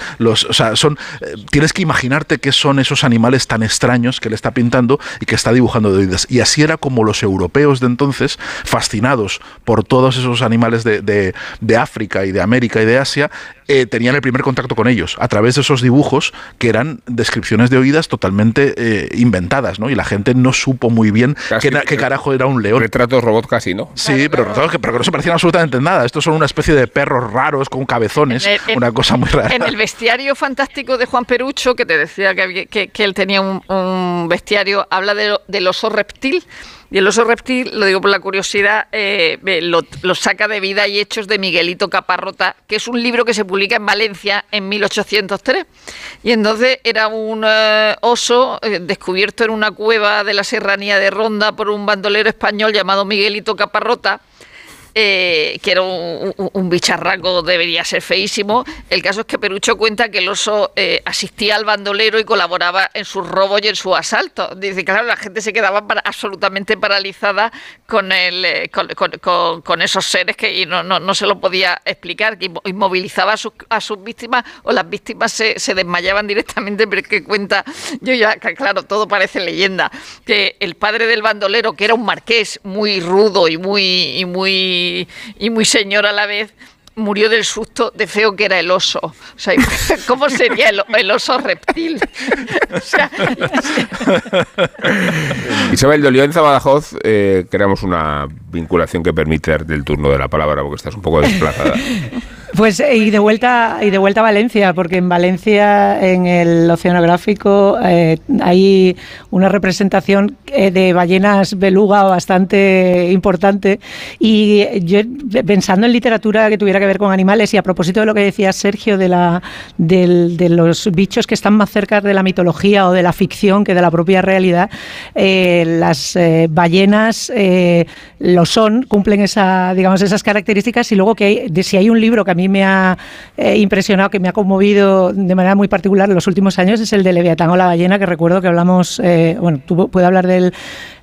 tienes que imaginarte qué son esos animales tan extraños que le está pintando y que está dibujando de oídas. Y así era como los europeos de entonces, fascinados por todos esos animales de África y de América y de Asia, tenían el primer contacto con ellos a través de esos dibujos que eran descripciones de oídas totalmente inventadas, ¿no? Y la gente no supo muy bien qué carajo era un león. Retratos robot casi, ¿no? Sí, claro, pero retratos que no se parecían absolutamente nada. Estos son una especie de perros raros con cabezones, una cosa muy rara. En el bestiario fantástico de Juan Perucho, que te decía que él tenía un bestiario, habla del oso reptil. Y el oso reptil, lo digo por la curiosidad, lo saca de Vida y Hechos de Miguelito Caparrota, que es un libro que se publica en Valencia en 1803. Y entonces era un oso descubierto en una cueva de la serranía de Ronda por un bandolero español llamado Miguelito Caparrota, que era un bicharraco, debería ser feísimo. El caso es que Perucho cuenta que el oso asistía al bandolero y colaboraba en sus robos y en su asalto. Dice, claro, la gente se quedaba absolutamente paralizada con esos seres que no se lo podía explicar, que inmovilizaba a sus víctimas, o las víctimas se desmayaban directamente, pero que cuenta, claro, todo parece leyenda, que el padre del bandolero, que era un marqués muy rudo y muy señor a la vez, murió del susto de feo que era el oso. O sea, ¿cómo sería el oso reptil? O sea, Isabel, de Olivenza a Badajoz creamos una vinculación que permite darte el turno de la palabra, porque estás un poco desplazada. Pues y de vuelta a Valencia, porque en Valencia, en el Oceanográfico, hay una representación de ballenas beluga bastante importante, y yo, pensando en literatura que tuviera que ver con animales, y a propósito de lo que decía Sergio de los bichos que están más cerca de la mitología o de la ficción que de la propia realidad, las ballenas lo son, cumplen esas características, y luego si hay un libro que a mí me ha impresionado, que me ha conmovido de manera muy particular en los últimos años, es el de Leviatán o la ballena, que recuerdo que hablamos, puedo hablar de él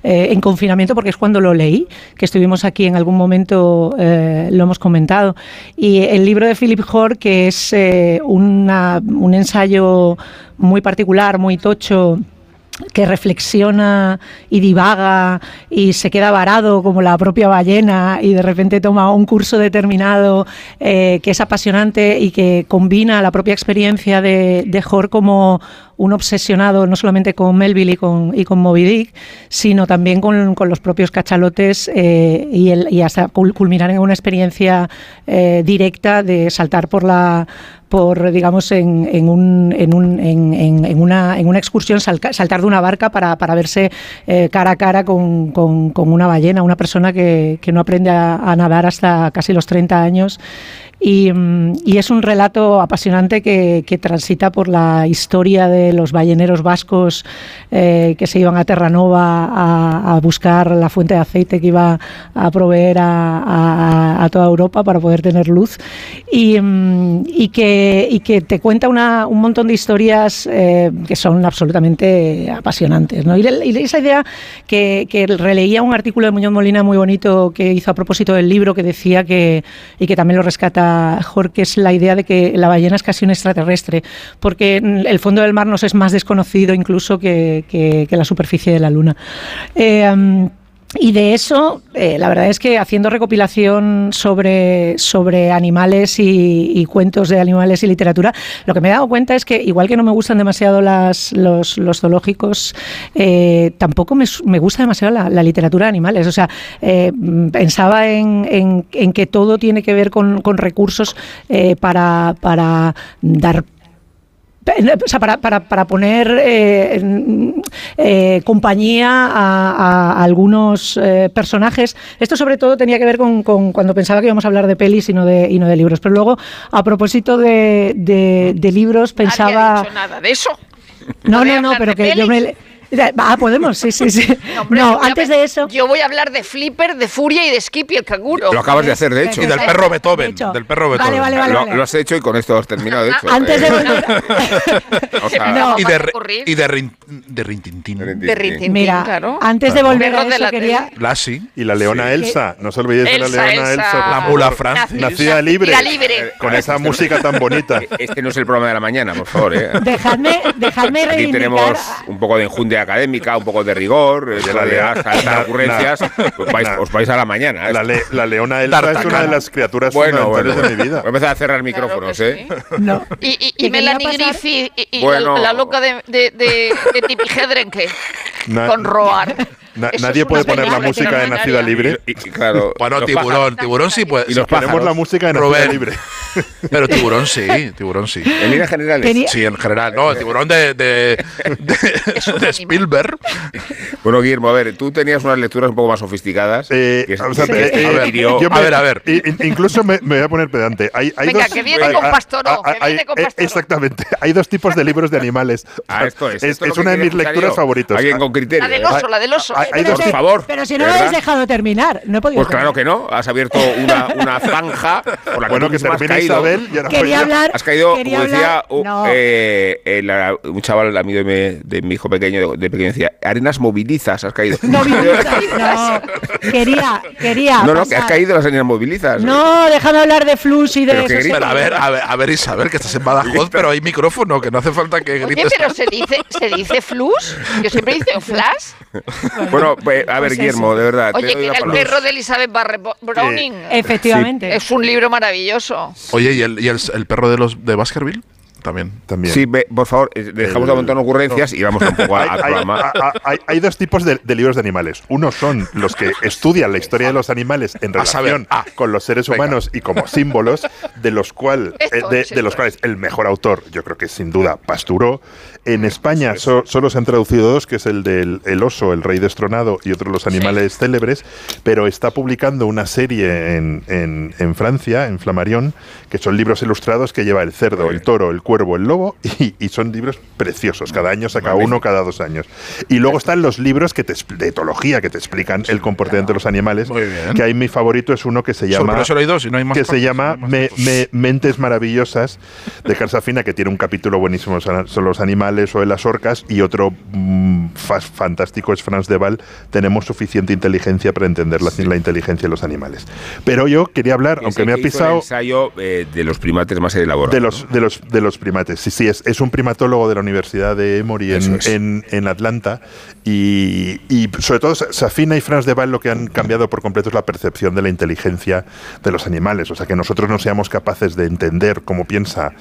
en confinamiento, porque es cuando lo leí, que estuvimos aquí en algún momento, lo hemos comentado. Y el libro de Philip Hoare, que es un ensayo muy particular, muy tocho, que reflexiona y divaga y se queda varado como la propia ballena, y de repente toma un curso determinado que es apasionante y que combina la propia experiencia de Hoare como un obsesionado no solamente con Melville y con Moby Dick, sino también con los propios cachalotes, y hasta culminar en una experiencia directa de saltar en una excursión, saltar de una barca para verse cara a cara con una ballena, una persona que no aprende a nadar hasta casi los 30 años. Y es un relato apasionante que transita por la historia de los balleneros vascos que se iban a Terranova a buscar la fuente de aceite que iba a proveer a toda Europa para poder tener luz, y que te cuenta un montón de historias que son absolutamente apasionantes, ¿no? Y esa idea que releía un artículo de Muñoz Molina muy bonito que hizo a propósito del libro, que decía que también lo rescata Hoare, que es la idea de que la ballena es casi un extraterrestre, porque el fondo del mar nos es más desconocido incluso que la superficie de la Luna. Y de eso, la verdad es que haciendo recopilación sobre animales y cuentos de animales y literatura, lo que me he dado cuenta es que, igual que no me gustan demasiado los zoológicos, tampoco me gusta demasiado la literatura de animales. O sea, pensaba en que todo tiene que ver con recursos para dar... O sea, para poner compañía a algunos personajes. Esto sobre todo tenía que ver con cuando pensaba que íbamos a hablar de pelis y no de libros. Pero luego, a propósito de libros, pensaba... ¿Nadie ha dicho nada de eso? No, pero que yo me... Ah, podemos, sí. No, antes de eso... Yo voy a hablar de Flipper, de Furia y de Skippy el canguro. Lo acabas de hacer, de hecho. Y del perro Beethoven. Vale. Lo has hecho, y con esto has terminado, de hecho. Antes de... Y de Rintintín. Mira, claro. Antes de volver a eso, quería... Lassie. Y la leona Elsa. No se olvidéis de la leona Elsa. La mula Francis. Nacida libre. Con esa música tan bonita. Este no es el programa de la mañana, por favor. Dejadme reivindicar... Aquí tenemos un poco de enjundia académica, un poco de rigor, de la de altas ocurrencias, os vais a la mañana. La leona Elsa es una de las criaturas fundamentales de mi vida. Voy a empezar a cerrar micrófonos, ¿eh? No. Y Melanie Griffith y la loca de Tipijedrenque con Roar. Nadie puede poner la música de Nacida Libre. Claro. Bueno, Tiburón sí puede. Y nos ponemos la música de Nacida Libre. Pero Tiburón sí. En líneas generales. Sí, en general. No, el Tiburón de Spielberg. Bueno, Guillermo, a ver, tú tenías unas lecturas un poco más sofisticadas. A ver. Incluso me voy a poner pedante. Venga, que viene con Pastoró. Exactamente. Hay dos tipos de libros de animales. Esto es. Es una de mis lecturas favoritas. Alguien con criterio. La del oso. Por favor. Pero si no lo habéis dejado terminar. No he podido. Pues claro que no. Has abierto una zanja por la que termina Isabel. Has caído, como decía un chaval amigo de mi hijo pequeño, de pequeño decía, arenas movilizas, has caído. No, que has caído las arenas movilizas. No, déjame hablar de flux y de eso. Pero a ver Isabel, que estás en Badajoz, pero hay micrófono, que no hace falta que grites. Oye, pero ¿se dice flux? Yo siempre dice flash. Bueno, pues, a ver, Guillermo, de verdad. Oye, que el perro de Elizabeth Barrett Browning. Efectivamente. Sí. Es un libro maravilloso. Oye, ¿y el perro de Baskerville? También. Sí, por favor, dejamos de montar ocurrencias y vamos un poco al programa. Hay dos tipos de libros de animales. Uno son los que estudian la historia de los animales en relación con los seres humanos y como símbolos, de los cuales el mejor autor, yo creo que es sin duda Pasturó. En España solo se han traducido dos, que es el del el oso, el rey destronado, y otro los animales célebres, pero está publicando una serie en Francia, en Flammarion, que son libros ilustrados que lleva el cerdo, el toro, el cuervo, el lobo, y son libros preciosos. Cada año saca uno, cada 2 años. Y luego están los libros de etología que te explican el comportamiento de los animales. Que ahí mi favorito es uno que se llama Mentes Maravillosas, de Carsafina, que tiene un capítulo buenísimo sobre los animales o de las orcas, y otro fantástico es Franz de Waal, Tenemos suficiente inteligencia para entender la inteligencia de los animales. Pero yo quería hablar, aunque me ha pisado, el ensayo de los primates más elaborado. De los primates. Sí, es un primatólogo de la Universidad de Emory en Atlanta, y sobre todo Safina y Franz de Waal lo que han cambiado por completo es la percepción de la inteligencia de los animales. O sea, que nosotros no seamos capaces de entender cómo piensa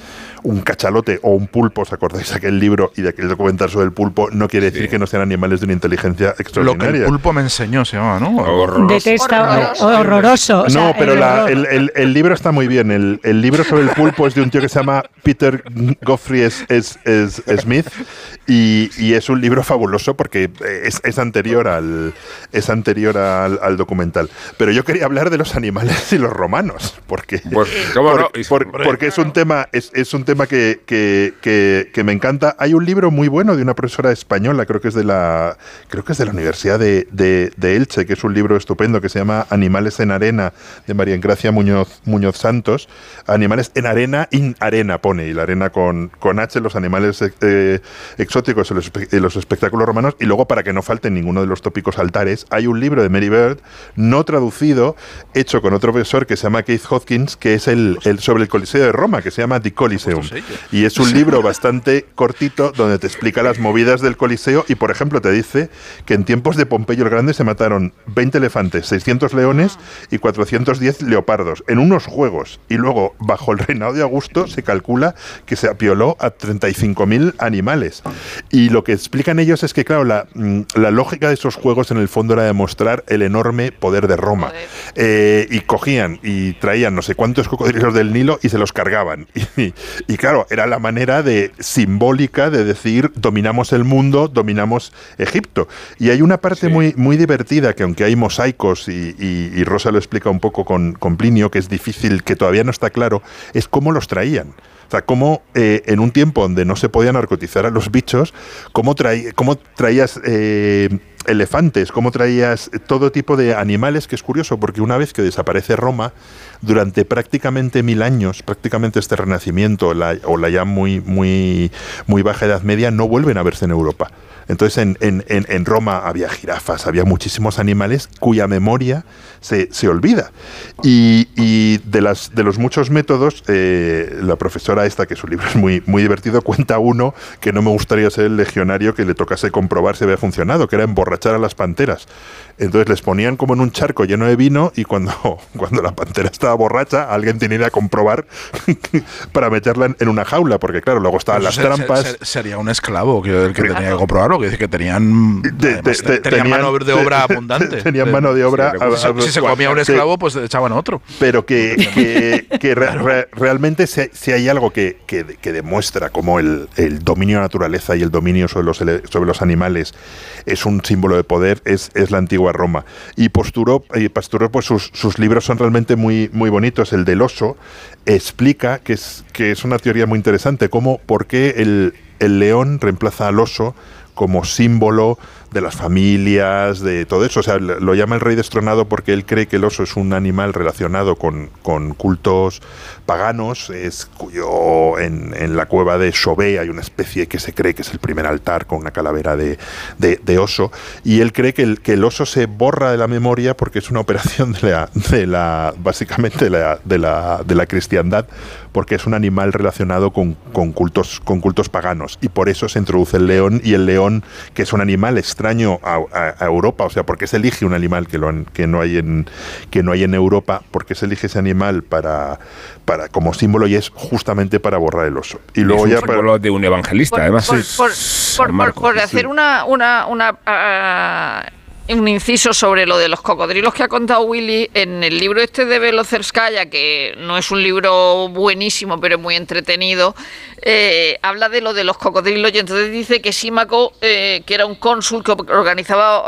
un cachalote o un pulpo, ¿os acordáis de aquel libro y de aquel documental sobre el pulpo? No quiere decir que no sean animales de una inteligencia extraordinaria. Lo que el pulpo me enseñó se llama, ¿no? Horroroso. O sea, no, pero el libro está muy bien. El libro sobre el pulpo es de un tío que se llama Peter Godfrey Smith, y es un libro fabuloso porque es anterior al documental. Pero yo quería hablar de los animales y los romanos, porque es un tema que me encanta. Hay un libro muy bueno de una profesora española, creo que es de la Universidad de Elche, que es un libro estupendo que se llama Animales en Arena, de María Engracia Muñoz Santos. Animales en Arena, in Arena pone, y la arena con H, los animales exóticos, los espectáculos romanos. Y luego, para que no falte ninguno de los tópicos altares, hay un libro de Mary Bird, no traducido, hecho con otro profesor que se llama Keith Hopkins, que es sobre el Coliseo de Roma, que se llama The Coliseum. Y es un libro bastante cortito donde te explica las movidas del Coliseo, y por ejemplo te dice que en tiempos de Pompeyo el Grande se mataron 20 elefantes, 600 leones y 410 leopardos en unos juegos, y luego bajo el reinado de Augusto se calcula que se apioló a 35.000 animales. Y lo que explican ellos es que, claro, la lógica de esos juegos en el fondo era demostrar el enorme poder de Roma. Y cogían y traían no sé cuántos cocodrilos del Nilo y se los cargaban. Y claro, era la manera simbólica de decir dominamos el mundo, dominamos Egipto. Y hay una parte muy, muy divertida, que aunque hay mosaicos, y Rosa lo explica un poco con Plinio, que es difícil, que todavía no está claro, es cómo los traían. O sea, cómo en un tiempo donde no se podía narcotizar a los bichos, cómo traías elefantes, cómo traías todo tipo de animales, que es curioso, porque una vez que desaparece Roma, durante prácticamente 1000 años, prácticamente este Renacimiento o la ya muy, muy, muy baja Edad Media, no vuelven a verse en Europa. Entonces en Roma había jirafas, había muchísimos animales cuya memoria se olvida. Y de los muchos métodos, la profesora esta, que su libro es muy, muy divertido, cuenta uno que no me gustaría ser el legionario que le tocase comprobar si había funcionado, que era emborrachar a las panteras. Entonces les ponían como en un charco lleno de vino y cuando la pantera estaba borracha, alguien tenía que ir a comprobar para meterla en una jaula, porque claro, luego estaban las trampas. Sería un esclavo el que tenía que comprobarlo, que dice que tenían mano de obra abundante. Tenían mano de obra. Si se comía un esclavo, pues echaban otro. Pero que realmente si hay algo que demuestra cómo el dominio de la naturaleza y el dominio sobre los animales es un símbolo de poder, es la antigua Roma. Y Pasturó, pues sus libros son realmente muy, muy bonitos. El del oso explica, que es una teoría muy interesante, por qué el león reemplaza al oso como símbolo de las familias, de todo eso. O sea, lo llama el rey destronado porque él cree que el oso es un animal relacionado con cultos paganos, en la cueva de Chauvet hay una especie que se cree que es el primer altar con una calavera de oso, y él cree que el oso se borra de la memoria porque es una operación básicamente de la cristiandad, porque es un animal relacionado con cultos paganos, y por eso se introduce el león, y el león, que es un animal extraño a Europa, o sea, ¿por qué se elige un animal que no hay en Europa? ¿Por qué se elige ese animal para como símbolo? Y es justamente para borrar el oso. Y luego es símbolo de un evangelista, además. Por hacer un inciso sobre lo de los cocodrilos que ha contado Willy, en el libro este de Velozerskaya, que no es un libro buenísimo, pero es muy entretenido, habla de lo de los cocodrilos, y entonces dice que Símaco, que era un cónsul que organizaba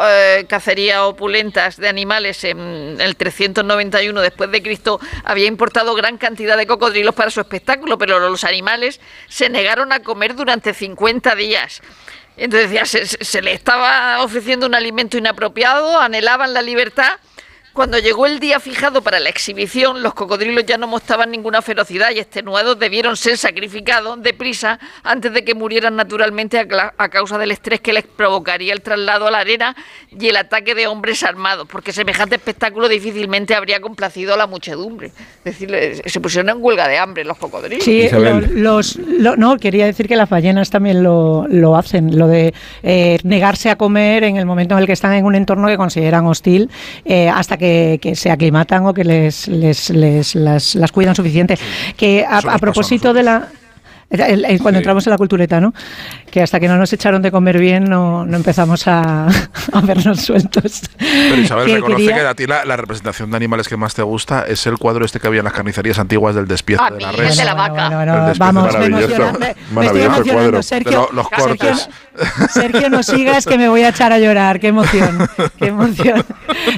cacería opulentas de animales en el 391 después de Cristo, había importado gran cantidad de cocodrilos para su espectáculo, pero los animales se negaron a comer durante 50 días. Entonces ya se le estaba ofreciendo un alimento inapropiado, anhelaban la libertad. Cuando llegó el día fijado para la exhibición, los cocodrilos ya no mostraban ninguna ferocidad y, extenuados, debieron ser sacrificados deprisa antes de que murieran naturalmente a causa del estrés que les provocaría el traslado a la arena y el ataque de hombres armados, porque semejante espectáculo difícilmente habría complacido a la muchedumbre. Es decir, se pusieron en huelga de hambre los cocodrilos. Sí, no, quería decir que las ballenas también lo hacen, lo de negarse a comer en el momento en el que están en un entorno que consideran hostil, hasta que se aclimatan o que las cuidan suficiente. Que a propósito de la... Cuando entramos en la cultureta, ¿no? Que hasta que no nos echaron de comer bien no empezamos a vernos sueltos. Pero Isabel, reconoce que a ti la representación de animales que más te gusta es el cuadro este que había en las carnicerías antiguas del despiece de la res. Es de la vaca. Vamos, maravilloso cuadro. Sergio, los cortes. Sergio, no sigas, que me voy a echar a llorar. Qué emoción, qué emoción.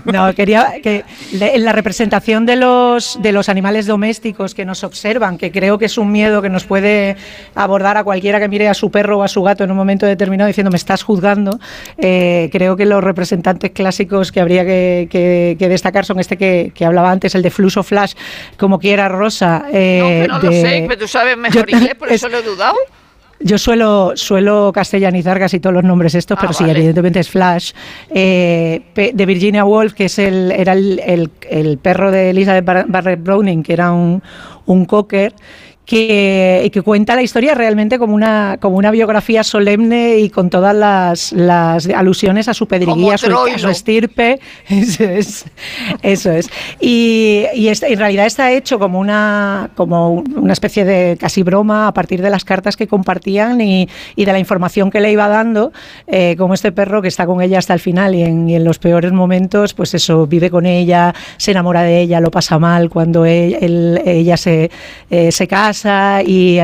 No, quería que en la representación de los animales domésticos que nos observan, que creo que es un miedo que nos puede abordar a cualquiera que mire a su perro o a su gato en un momento determinado diciendo me estás juzgando, creo que los representantes clásicos que habría que destacar son este que hablaba antes, el de Flush o Flash, como quiera Rosa. No, que no lo sé, pero tú sabes mejor inglés, por eso lo he dudado. Yo suelo castellanizar casi todos los nombres estos, pero vale. Sí, evidentemente es Flash. De Virginia Woolf, que era el perro de Elizabeth Barrett Browning, que era un cocker, que cuenta la historia realmente como una biografía solemne y con todas las alusiones a su pedreguía, a su estirpe. Eso es. Y en realidad está hecho como una especie de casi broma a partir de las cartas que compartían y de la información que le iba dando, como este perro que está con ella hasta el final y en los peores momentos, pues eso, vive con ella, se enamora de ella, lo pasa mal cuando ella se casa, y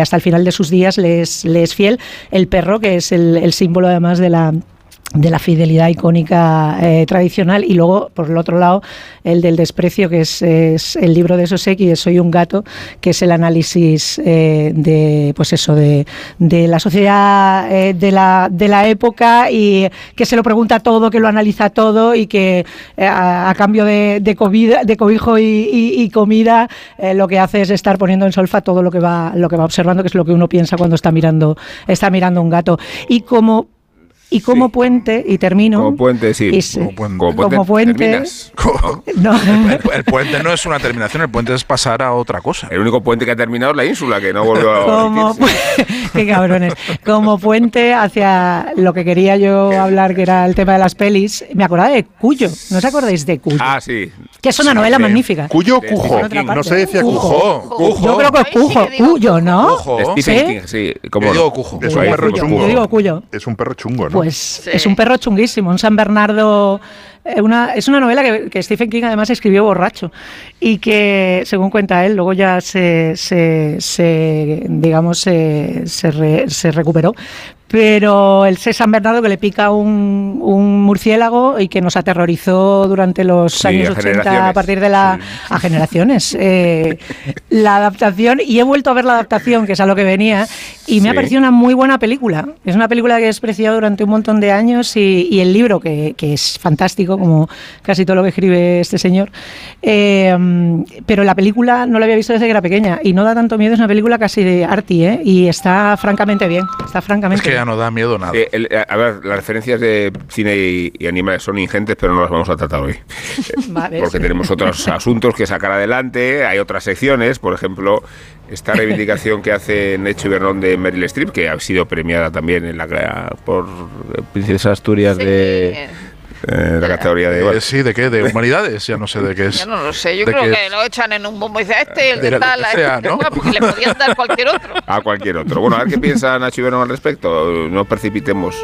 hasta el final de sus días le es fiel. El perro, que es el símbolo además de la fidelidad icónica tradicional, y luego, por el otro lado, el del desprecio, que es el libro de Soseki, de Soy un gato, que es el análisis de la sociedad de la época, y que se lo pregunta todo, que lo analiza todo, y que a cambio de cobijo y comida, lo que hace es estar poniendo en solfa todo lo que va observando, que es lo que uno piensa cuando está mirando un gato. Y como Y como sí. puente, y termino... Como puente, sí. Y, como puente... No. El puente no es una terminación, el puente es pasar a otra cosa. El único puente que ha terminado es la ínsula, que no volvió a... Qué cabrones. Como puente hacia lo que quería yo hablar, que era el tema de las pelis, me acordaba de Cuyo. ¿No os acordáis de Cuyo? Ah, sí. Que es una novela magnífica. ¿Cuyo o Cujo? No se decía Cujo. Yo creo que es Cujo. Cuyo, ¿no? Stephen King, sí. Yo digo Cujo. Es un perro chungo. Yo digo Cuyo. Es un perro chungo, ¿no? Pues sí. Es un perro chunguísimo, un San Bernardo... es una novela que Stephen King además escribió borracho y que, según cuenta él, luego ya se recuperó. Pero el San Bernardo que le pica un murciélago y que nos aterrorizó durante los años 80 a partir de la... Sí. A generaciones. La adaptación, y he vuelto a ver la adaptación, que es a lo que venía, y me ha parecido una muy buena película. Es una película que he despreciado durante un montón de años y el libro, que es fantástico, como casi todo lo que escribe este señor. Pero la película no la había visto desde que era pequeña y no da tanto miedo, es una película casi de arty, y está francamente bien. Es que ya no da miedo nada. A ver, las referencias de cine y animales son ingentes, pero no las vamos a tratar hoy. Vale, porque tenemos otros asuntos que sacar adelante, hay otras secciones, por ejemplo, esta reivindicación que hace Nacho y Bernón de Meryl Streep, que ha sido premiada también en por Princesa Asturias de... la categoría de... Bueno. Sí, ¿de qué? ¿De humanidades? Ya no sé de qué es. Ya no lo sé. Yo creo que lo echan en un bombo y dicen, el de tal, ¿no? Porque le podían dar cualquier otro. A cualquier otro. Bueno, a ver qué piensa Nacho y Bernón al respecto. No precipitemos.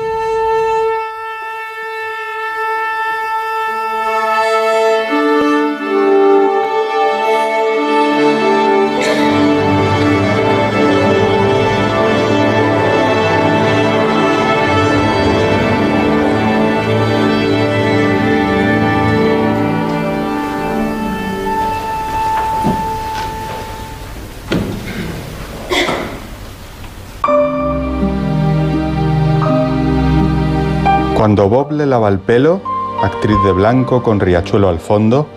Cuando Bob le lava el pelo, actriz de blanco con riachuelo al fondo,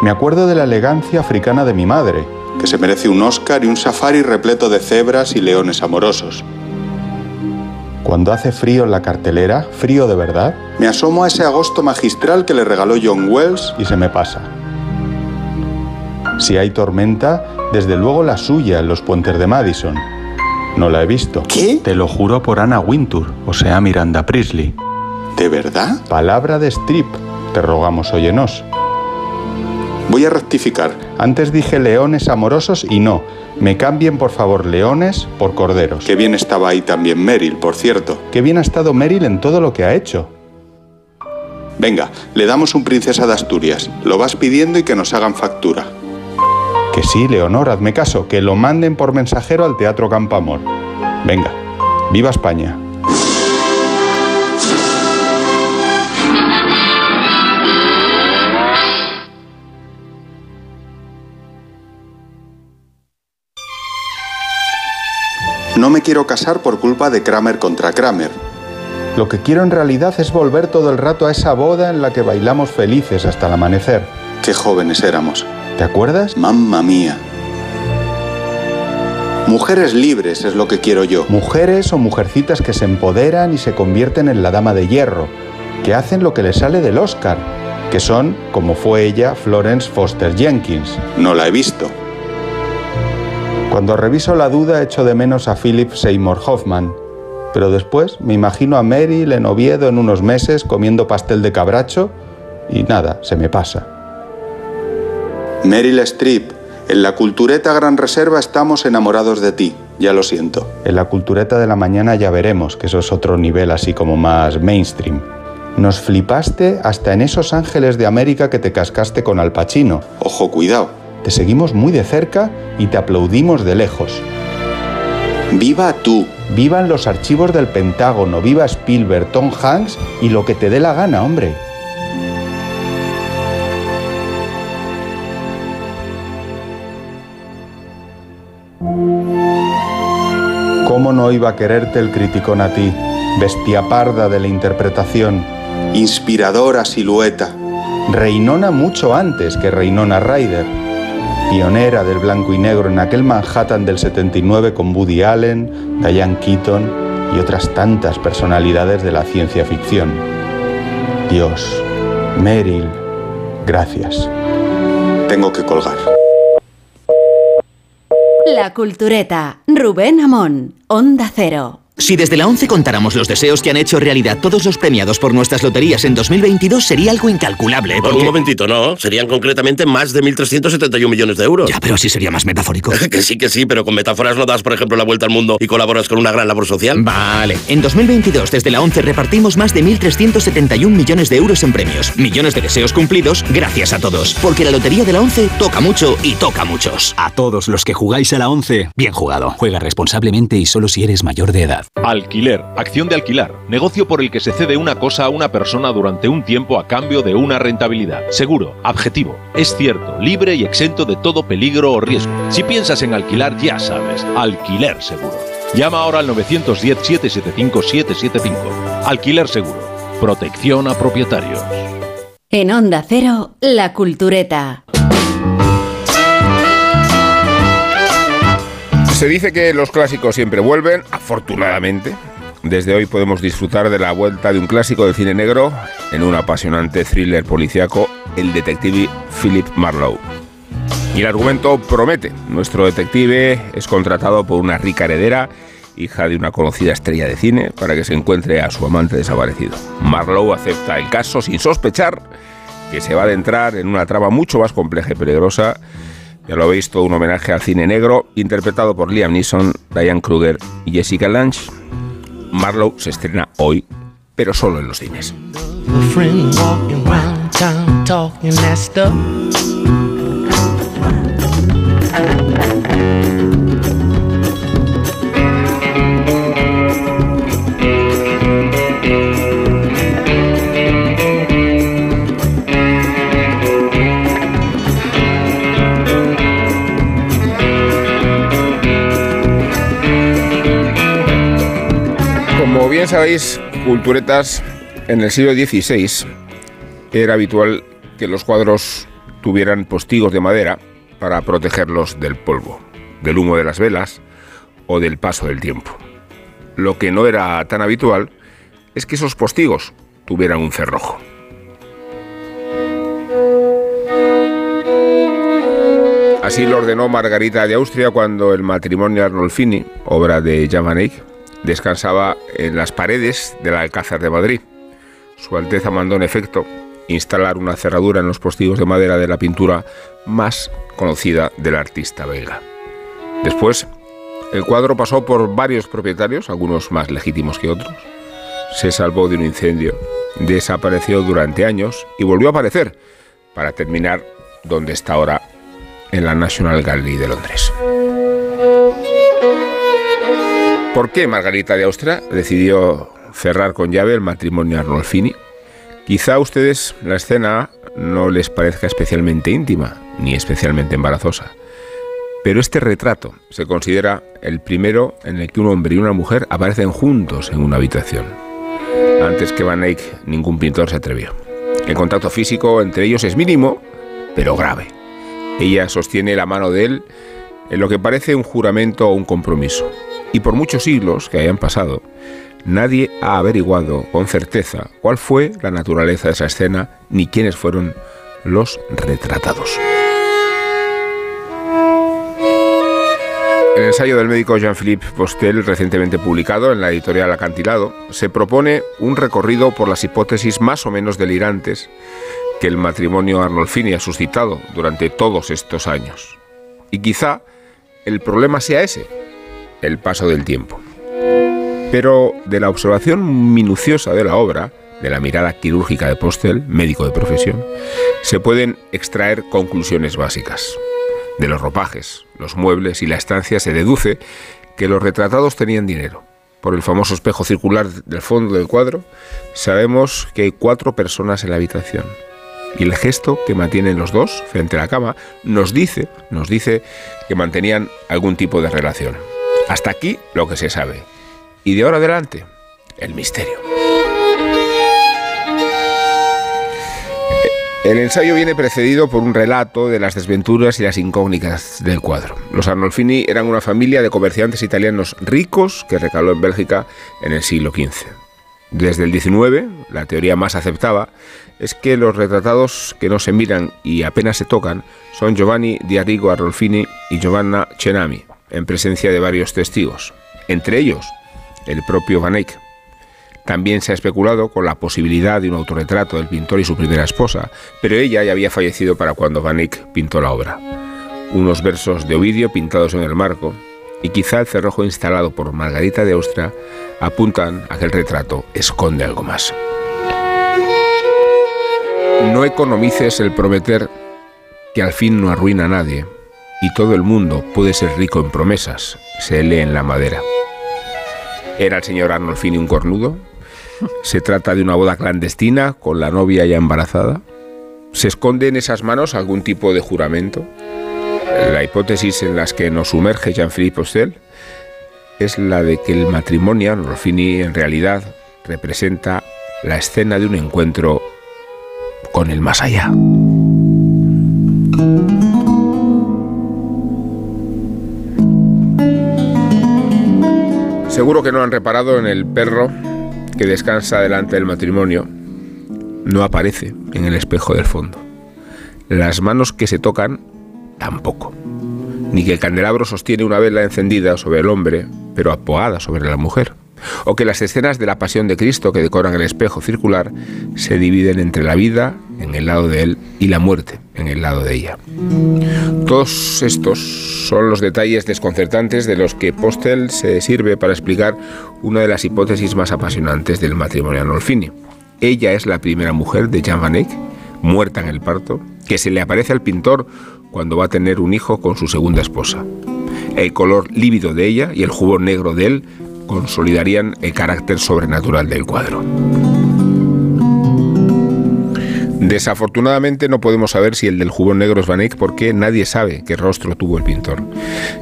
me acuerdo de la elegancia africana de mi madre, que se merece un Oscar y un safari repleto de cebras y leones amorosos. Cuando hace frío en la cartelera, frío de verdad, me asomo a ese agosto magistral que le regaló John Wells y se me pasa. Si hay tormenta, desde luego la suya en los puentes de Madison. No la he visto. ¿Qué? Te lo juro por Anna Wintour, o sea, Miranda Priestley. ¿De verdad? Palabra de Strip, te rogamos, óyenos. Voy a rectificar. Antes dije leones amorosos y no. Me cambien, por favor, leones por corderos. Qué bien estaba ahí también Meryl, por cierto. Qué bien ha estado Meryl en todo lo que ha hecho. Venga, le damos un Princesa de Asturias. Lo vas pidiendo y que nos hagan factura. Que sí, Leonor, hazme caso. Que lo manden por mensajero al Teatro Campamor. Venga, viva España. No me quiero casar por culpa de Kramer contra Kramer. Lo que quiero en realidad es volver todo el rato a esa boda en la que bailamos felices hasta el amanecer. Qué jóvenes éramos. ¿Te acuerdas? Mamma mía. Mujeres libres es lo que quiero yo. Mujeres o mujercitas que se empoderan y se convierten en la dama de hierro, que hacen lo que les sale del Oscar, que son, como fue ella, Florence Foster Jenkins. No la he visto. Cuando reviso la duda echo de menos a Philip Seymour Hoffman, pero después me imagino a Meryl en Oviedo en unos meses comiendo pastel de cabracho y nada, se me pasa. Meryl Streep, en la cultureta Gran Reserva estamos enamorados de ti, ya lo siento. En la cultureta de la mañana ya veremos, que eso es otro nivel así como más mainstream. Nos flipaste hasta en esos Ángeles de América que te cascaste con Al Pacino. Ojo, cuidado. Te seguimos muy de cerca y te aplaudimos de lejos. ¡Viva tú! ¡Vivan los archivos del Pentágono! ¡Viva Spielberg, Tom Hanks y lo que te dé la gana, hombre! ¿Cómo no iba a quererte el criticón a ti? Bestia parda de la interpretación. Inspiradora silueta. Reinona mucho antes que Reinona Ryder. Pionera del blanco y negro en aquel Manhattan del 79 con Woody Allen, Diane Keaton y otras tantas personalidades de la ciencia ficción. Dios, Meryl, gracias. Tengo que colgar. La Cultureta, Rubén Amón, Onda Cero. Si desde la 11 contáramos los deseos que han hecho realidad todos los premiados por nuestras loterías en 2022, sería algo incalculable, porque... Por un momentito, no. Serían concretamente más de 1.371 millones de euros. Ya, pero así sería más metafórico. Que sí, pero con metáforas no das, por ejemplo, la vuelta al mundo y colaboras con una gran labor social. Vale. En 2022, desde la 11, repartimos más de 1.371 millones de euros en premios. Millones de deseos cumplidos gracias a todos. Porque la lotería de la 11 toca mucho y toca a muchos. A todos los que jugáis a la 11, bien jugado. Juega responsablemente y solo si eres mayor de edad. Alquiler, acción de alquilar, negocio por el que se cede una cosa a una persona durante un tiempo a cambio de una rentabilidad. Seguro, objetivo, es cierto, libre y exento de todo peligro o riesgo. Si piensas en alquilar, ya sabes, alquiler seguro. Llama ahora al 910-775-775. Alquiler seguro, protección a propietarios. En Onda Cero, La Cultureta. Se dice que los clásicos siempre vuelven, afortunadamente. Desde hoy podemos disfrutar de la vuelta de un clásico del cine negro en un apasionante thriller policiaco, el detective Philip Marlowe. Y el argumento promete. Nuestro detective es contratado por una rica heredera, hija de una conocida estrella de cine, para que se encuentre a su amante desaparecido. Marlowe acepta el caso sin sospechar que se va a adentrar en una trama mucho más compleja y peligrosa. Ya lo habéis, todo un homenaje al cine negro, interpretado por Liam Neeson, Diane Kruger y Jessica Lange. Marlowe se estrena hoy, pero solo en los cines. Como bien sabéis, culturetas, en el siglo XVI era habitual que los cuadros tuvieran postigos de madera para protegerlos del polvo, del humo de las velas o del paso del tiempo. Lo que no era tan habitual es que esos postigos tuvieran un cerrojo. Así lo ordenó Margarita de Austria cuando el matrimonio Arnolfini, obra de Jan van Eyck, descansaba en las paredes del Alcázar de Madrid. Su Alteza mandó en efecto instalar una cerradura en los postigos de madera de la pintura más conocida del artista belga. Después, el cuadro pasó por varios propietarios, algunos más legítimos que otros. Se salvó de un incendio, desapareció durante años y volvió a aparecer para terminar donde está ahora, en la National Gallery de Londres. ¿Por qué Margarita de Austria decidió cerrar con llave el matrimonio Arnolfini? Quizá a ustedes la escena no les parezca especialmente íntima ni especialmente embarazosa, pero este retrato se considera el primero en el que un hombre y una mujer aparecen juntos en una habitación. Antes que Van Eyck, ningún pintor se atrevió. El contacto físico entre ellos es mínimo, pero grave. Ella sostiene la mano de él en lo que parece un juramento o un compromiso. Y por muchos siglos que hayan pasado, nadie ha averiguado con certeza cuál fue la naturaleza de esa escena ni quiénes fueron los retratados. El ensayo del médico Jean-Philippe Postel, recientemente publicado en la editorial Acantilado, se propone un recorrido por las hipótesis más o menos delirantes que el matrimonio Arnolfini ha suscitado durante todos estos años. Y quizá el problema sea ese: el paso del tiempo. Pero de la observación minuciosa de la obra, de la mirada quirúrgica de Postel, médico de profesión, se pueden extraer conclusiones básicas. De los ropajes, los muebles y la estancia se deduce que los retratados tenían dinero. Por el famoso espejo circular del fondo del cuadro, sabemos que hay 4 personas en la habitación. Y el gesto que mantienen los dos frente a la cama nos dice que mantenían algún tipo de relación. Hasta aquí lo que se sabe. Y de ahora adelante, el misterio. El ensayo viene precedido por un relato de las desventuras y las incógnitas del cuadro. Los Arnolfini eran una familia de comerciantes italianos ricos que recaló en Bélgica en el siglo XV. Desde el XIX, la teoría más aceptada es que los retratados que no se miran y apenas se tocan son Giovanni di Arrigo Arnolfini y Giovanna Cenami, en presencia de varios testigos, entre ellos el propio Van Eyck. También se ha especulado con la posibilidad de un autorretrato del pintor y su primera esposa, pero ella ya había fallecido para cuando Van Eyck pintó la obra. Unos versos de Ovidio pintados en el marco y quizá el cerrojo instalado por Margarita de Austria apuntan a que el retrato esconde algo más. No economices el prometer que al fin no arruina a nadie y todo el mundo puede ser rico en promesas, se lee en la madera. ¿Era el señor Arnolfini un cornudo? ¿Se trata de una boda clandestina con la novia ya embarazada? ¿Se esconde en esas manos algún tipo de juramento? La hipótesis en las que nos sumerge Jean-Philippe Postel es la de que el matrimonio Arnolfini en realidad representa la escena de un encuentro con el más allá. Seguro que no han reparado en el perro que descansa delante del matrimonio. No aparece en el espejo del fondo. Las manos que se tocan, tampoco. Ni que el candelabro sostiene una vela encendida sobre el hombre, pero apagada sobre la mujer. O que las escenas de la pasión de Cristo que decoran el espejo circular se dividen entre la vida, en el lado de él, y la muerte, en el lado de ella. Todos estos son los detalles desconcertantes de los que Postel se sirve para explicar una de las hipótesis más apasionantes del matrimonio Arnolfini. Ella es la primera mujer de Jan Van Eyck, muerta en el parto, que se le aparece al pintor cuando va a tener un hijo con su segunda esposa. El color lívido de ella y el jubón negro de él consolidarían el carácter sobrenatural del cuadro. Desafortunadamente no podemos saber si el del jubón negro es Van Eyck porque nadie sabe qué rostro tuvo el pintor.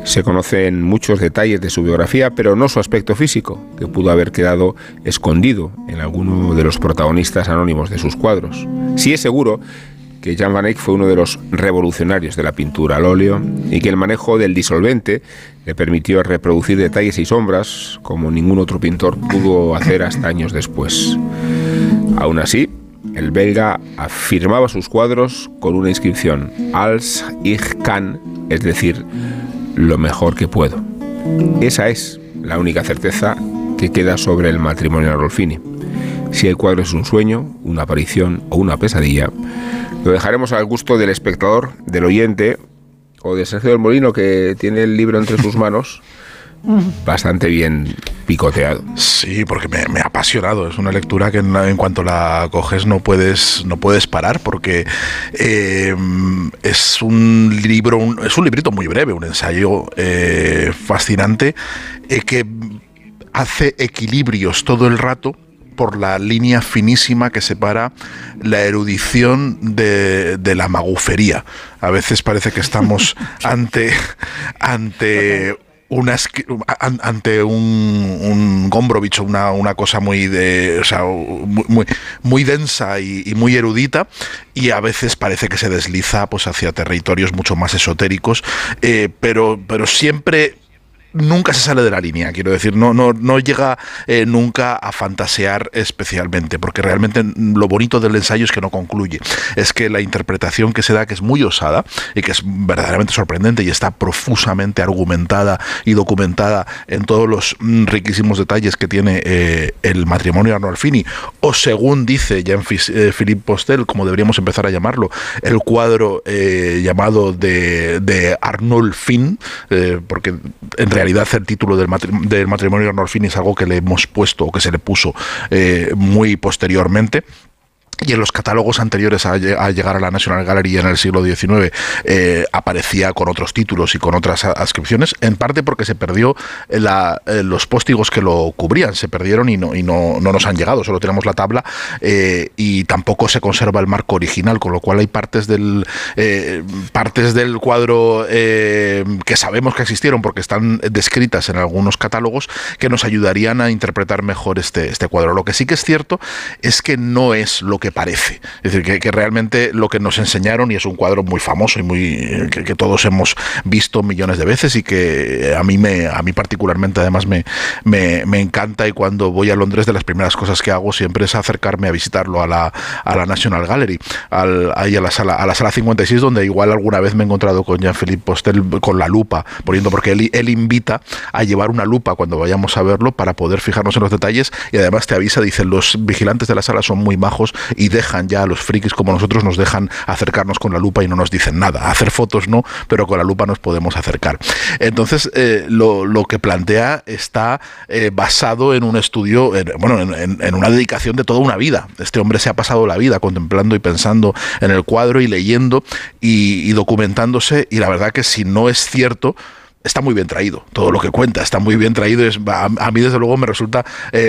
Se conocen muchos detalles de su biografía, pero no su aspecto físico, que pudo haber quedado escondido en alguno de los protagonistas anónimos de sus cuadros. Sí es seguro que Jan Van Eyck fue uno de los revolucionarios de la pintura al óleo y que el manejo del disolvente le permitió reproducir detalles y sombras como ningún otro pintor pudo hacer hasta años después. Aún así, el belga afirmaba sus cuadros con una inscripción: Als ich kann, es decir, lo mejor que puedo. Esa es la única certeza que queda sobre el matrimonio Arnolfini. Si el cuadro es un sueño, una aparición o una pesadilla, lo dejaremos al gusto del espectador, del oyente o de Sergio el Molino, que tiene el libro entre sus manos bastante bien picoteado. Sí, porque me ha apasionado. Es una lectura que en cuanto la coges no puedes parar, porque es un libro, es un librito muy breve, un ensayo fascinante que hace equilibrios todo el rato por la línea finísima que separa la erudición de la magufería. A veces parece que estamos ante un Gombrowicz, una cosa muy muy densa y muy erudita, y a veces parece que se desliza pues hacia territorios mucho más esotéricos, pero siempre, nunca se sale de la línea, quiero decir, no llega nunca a fantasear especialmente, porque realmente lo bonito del ensayo es que no concluye, es que la interpretación que se da, que es muy osada y que es verdaderamente sorprendente y está profusamente argumentada y documentada en todos los riquísimos detalles que tiene el matrimonio Arnolfini, o según dice Jean-Philippe Postel, como deberíamos empezar a llamarlo, el cuadro llamado de Arnolfin, porque en realidad el título del matrimonio Arnolfini es algo que le hemos puesto o que se le puso muy posteriormente. Y en los catálogos anteriores a llegar a la National Gallery en el siglo XIX aparecía con otros títulos y con otras adscripciones, en parte porque se perdió los póstigos que lo cubrían, se perdieron y no nos han llegado, solo tenemos la tabla y tampoco se conserva el marco original, con lo cual hay partes del cuadro que sabemos que existieron porque están descritas en algunos catálogos que nos ayudarían a interpretar mejor este cuadro. Lo que sí que es cierto es que no es lo que parece. Es decir, que realmente lo que nos enseñaron, y es un cuadro muy famoso y muy que todos hemos visto millones de veces y que a mí particularmente además me encanta, y cuando voy a Londres de las primeras cosas que hago siempre es acercarme a visitarlo a la National Gallery, ahí a la sala 56, donde igual alguna vez me he encontrado con Jean-Philippe Postel con la lupa, porque él invita a llevar una lupa cuando vayamos a verlo para poder fijarnos en los detalles, y además te avisa, dice, los vigilantes de la sala son muy majos y dejan ya a los frikis como nosotros, nos dejan acercarnos con la lupa y no nos dicen nada. Hacer fotos no, pero con la lupa nos podemos acercar. Entonces lo que plantea está basado en un estudio, en una dedicación de toda una vida. Este hombre se ha pasado la vida contemplando y pensando en el cuadro y leyendo y documentándose, y la verdad que si no es cierto, está muy bien traído, todo lo que cuenta está muy bien traído. A mí desde luego me resulta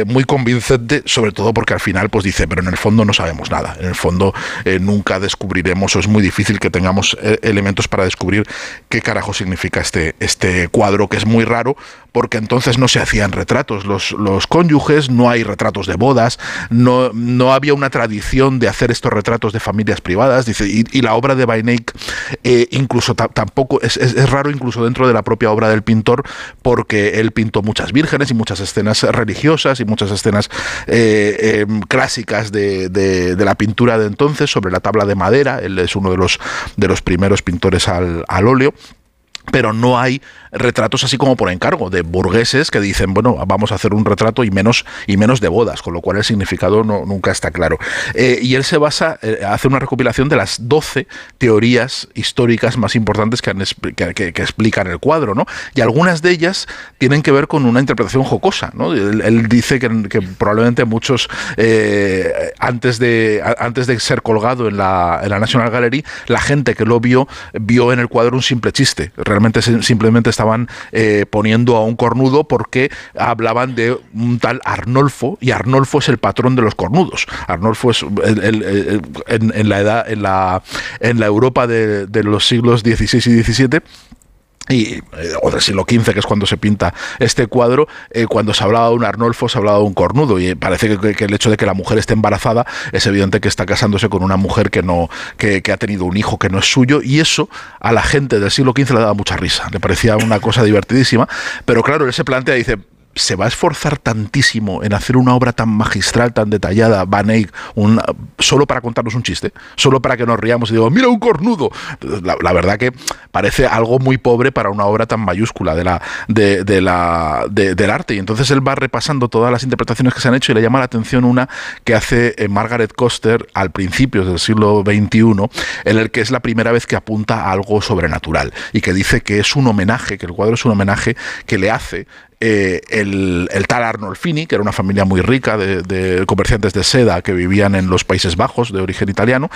muy convincente, sobre todo porque al final pues dice, pero en el fondo no sabemos nada, en el fondo nunca descubriremos, o es muy difícil que tengamos elementos para descubrir qué carajo significa este cuadro, que es muy raro, porque entonces no se hacían retratos, los cónyuges, no hay retratos de bodas, no había una tradición de hacer estos retratos de familias privadas, dice, y la obra de Van Eyck incluso tampoco, es raro incluso dentro de la propia obra del pintor, porque él pintó muchas vírgenes y muchas escenas religiosas y muchas escenas clásicas de la pintura de entonces sobre la tabla de madera. Él es uno de los primeros pintores al óleo, pero no hay retratos así como por encargo de burgueses que dicen, bueno, vamos a hacer un retrato, y menos de bodas, con lo cual el significado nunca está claro. Y él se basa, hace una recopilación de las 12 teorías históricas más importantes que explican el cuadro, ¿no? Y algunas de ellas tienen que ver con una interpretación jocosa, ¿no? Él dice que probablemente muchos, antes de ser colgado en la National Gallery, la gente que lo vio en el cuadro un simple chiste. Realmente simplemente estaban poniendo a un cornudo porque hablaban de un tal Arnolfo, y Arnolfo es el patrón de los cornudos. Arnolfo es en la Europa de los siglos XVI y XVII, o del siglo XV, que es cuando se pinta este cuadro, cuando se hablaba de un Arnolfo se hablaba de un cornudo, y parece que el hecho de que la mujer esté embarazada es evidente que está casándose con una mujer que ha tenido un hijo que no es suyo, y eso a la gente del siglo XV le daba mucha risa, le parecía una cosa divertidísima, pero claro, él se plantea y dice, ¿se va a esforzar tantísimo en hacer una obra tan magistral, tan detallada, Van Eyck, solo para contarnos un chiste? Solo para que nos riamos y digo, ¡mira un cornudo! La verdad que parece algo muy pobre para una obra tan mayúscula del arte. Y entonces él va repasando todas las interpretaciones que se han hecho, y le llama la atención una que hace Margaret Coster al principio del siglo XXI, en el que es la primera vez que apunta a algo sobrenatural, y que dice que es un homenaje, que el cuadro es un homenaje que le hace el tal Arnolfini, que era una familia muy rica de comerciantes de seda que vivían en los Países Bajos, de origen italiano,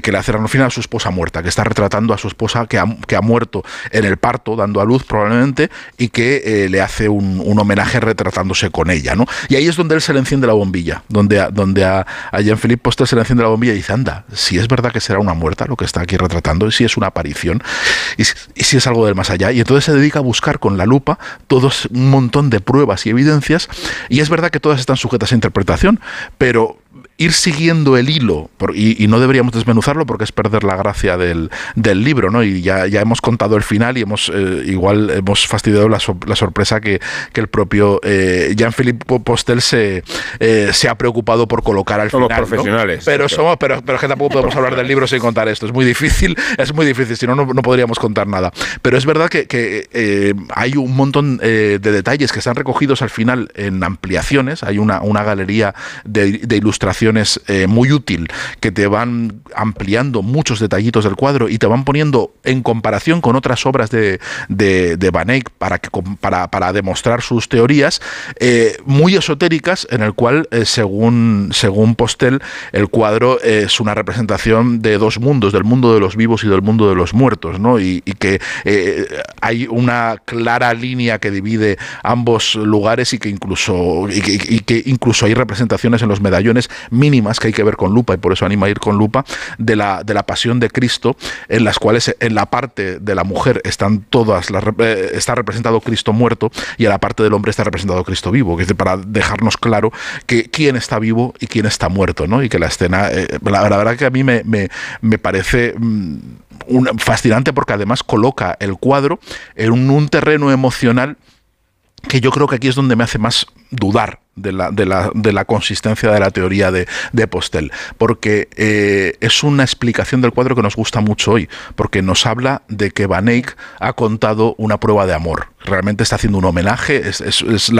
que le hace Arnolfini a su esposa muerta, que está retratando a su esposa que ha muerto en el parto, dando a luz probablemente, y que le hace un homenaje retratándose con ella, ¿no? Y ahí es donde él se le enciende la bombilla, donde a Jean-Philippe Postel se le enciende la bombilla y dice, anda, si es verdad que será una muerta lo que está aquí retratando, y si es una aparición, y si es algo del más allá. Y entonces se dedica a buscar con la lupa todos un montón de pruebas y evidencias, y es verdad que todas están sujetas a interpretación, pero ir siguiendo el hilo, y no deberíamos desmenuzarlo porque es perder la gracia del libro, ¿no? Y ya hemos contado el final, y igual hemos fastidiado la sorpresa que el propio Jean-Philippe Postel se ha preocupado por colocar al final. Somos profesionales, ¿no? Pero que tampoco podemos hablar del libro sin contar esto. Es muy difícil, si no, no podríamos contar nada. Pero es verdad que hay un montón de detalles que están recogidos al final en ampliaciones. Hay una galería de ilustraciones muy útil, que te van ampliando muchos detallitos del cuadro y te van poniendo en comparación con otras obras de Van Eyck para demostrar sus teorías muy esotéricas, en el cual, según Postel, el cuadro es una representación de dos mundos, del mundo de los vivos y del mundo de los muertos, ¿no? Y que hay una clara línea que divide ambos lugares, y que incluso hay representaciones en los medallones mínimas que hay que ver con lupa, y por eso anima a ir con lupa, de la pasión de Cristo, en las cuales en la parte de la mujer están todas las, está representado Cristo muerto, y en la parte del hombre está representado Cristo vivo, que es para dejarnos claro que quién está vivo y quién está muerto, ¿no? Y que la escena, la verdad que a mí me parece fascinante, porque además coloca el cuadro en un terreno emocional que yo creo que aquí es donde me hace más dudar de la consistencia de la teoría de Postel, porque es una explicación del cuadro que nos gusta mucho hoy, porque nos habla de que Van Eyck ha contado una prueba de amor. Realmente está haciendo un homenaje, es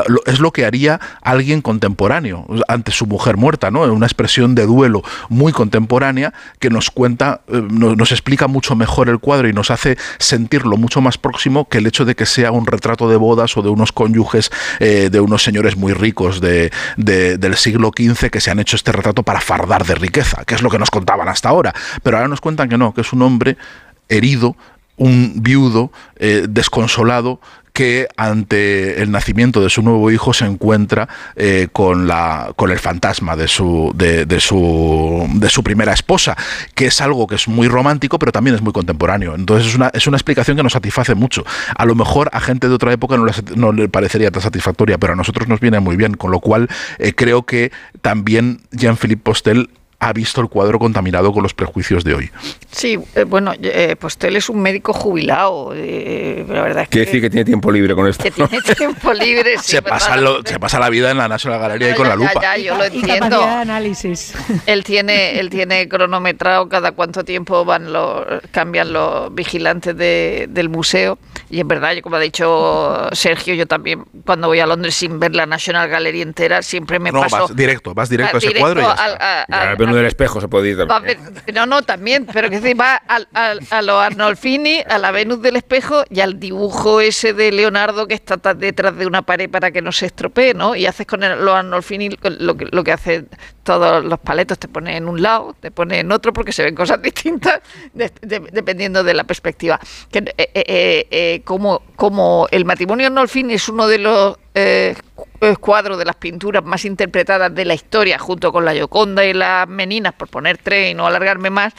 lo que haría alguien contemporáneo ante su mujer muerta, ¿no? Una expresión de duelo muy contemporánea que nos cuenta, nos explica mucho mejor el cuadro y nos hace sentirlo mucho más próximo que el hecho de que sea un retrato de bodas o de unos cónyuges, de unos señores muy ricos del siglo XV que se han hecho este retrato para fardar de riqueza, que es lo que nos contaban hasta ahora. Pero ahora nos cuentan que no, que es un hombre herido, un viudo desconsolado, que ante el nacimiento de su nuevo hijo se encuentra con el fantasma de su primera esposa, que es algo que es muy romántico, pero también es muy contemporáneo. Entonces es una explicación que nos satisface mucho. A lo mejor a gente de otra época no le parecería tan satisfactoria, pero a nosotros nos viene muy bien, con lo cual creo que también Jean-Philippe Postel ha visto el cuadro contaminado con los prejuicios de hoy. Sí, bueno, Postel es un médico jubilado. La verdad es que... Quiere decir que tiene tiempo libre con esto. Que tiene tiempo libre, sí. Se pasa la vida en la National Gallery y con la lupa. Ya, yo lo entiendo. Y capacidad de análisis. Él tiene cronometrado cada cuánto tiempo cambian los vigilantes del museo. Y es verdad, como ha dicho Sergio, yo también cuando voy a Londres sin ver la National Gallery entera, siempre me paso... Vas directo a ese cuadro y ya está. Del espejo se puede ir también. No, también, pero que se va a los Arnolfini, a la Venus del espejo y al dibujo ese de Leonardo que está detrás de una pared para que no se estropee, ¿no? Y haces con los Arnolfini lo que hacen todos los paletos, te pones en un lado, te pones en otro, porque se ven cosas distintas dependiendo de la perspectiva. Como el matrimonio Arnolfini es uno de los cuadros, de las pinturas más interpretadas de la historia, junto con la Gioconda y las Meninas, por poner tres y no alargarme más,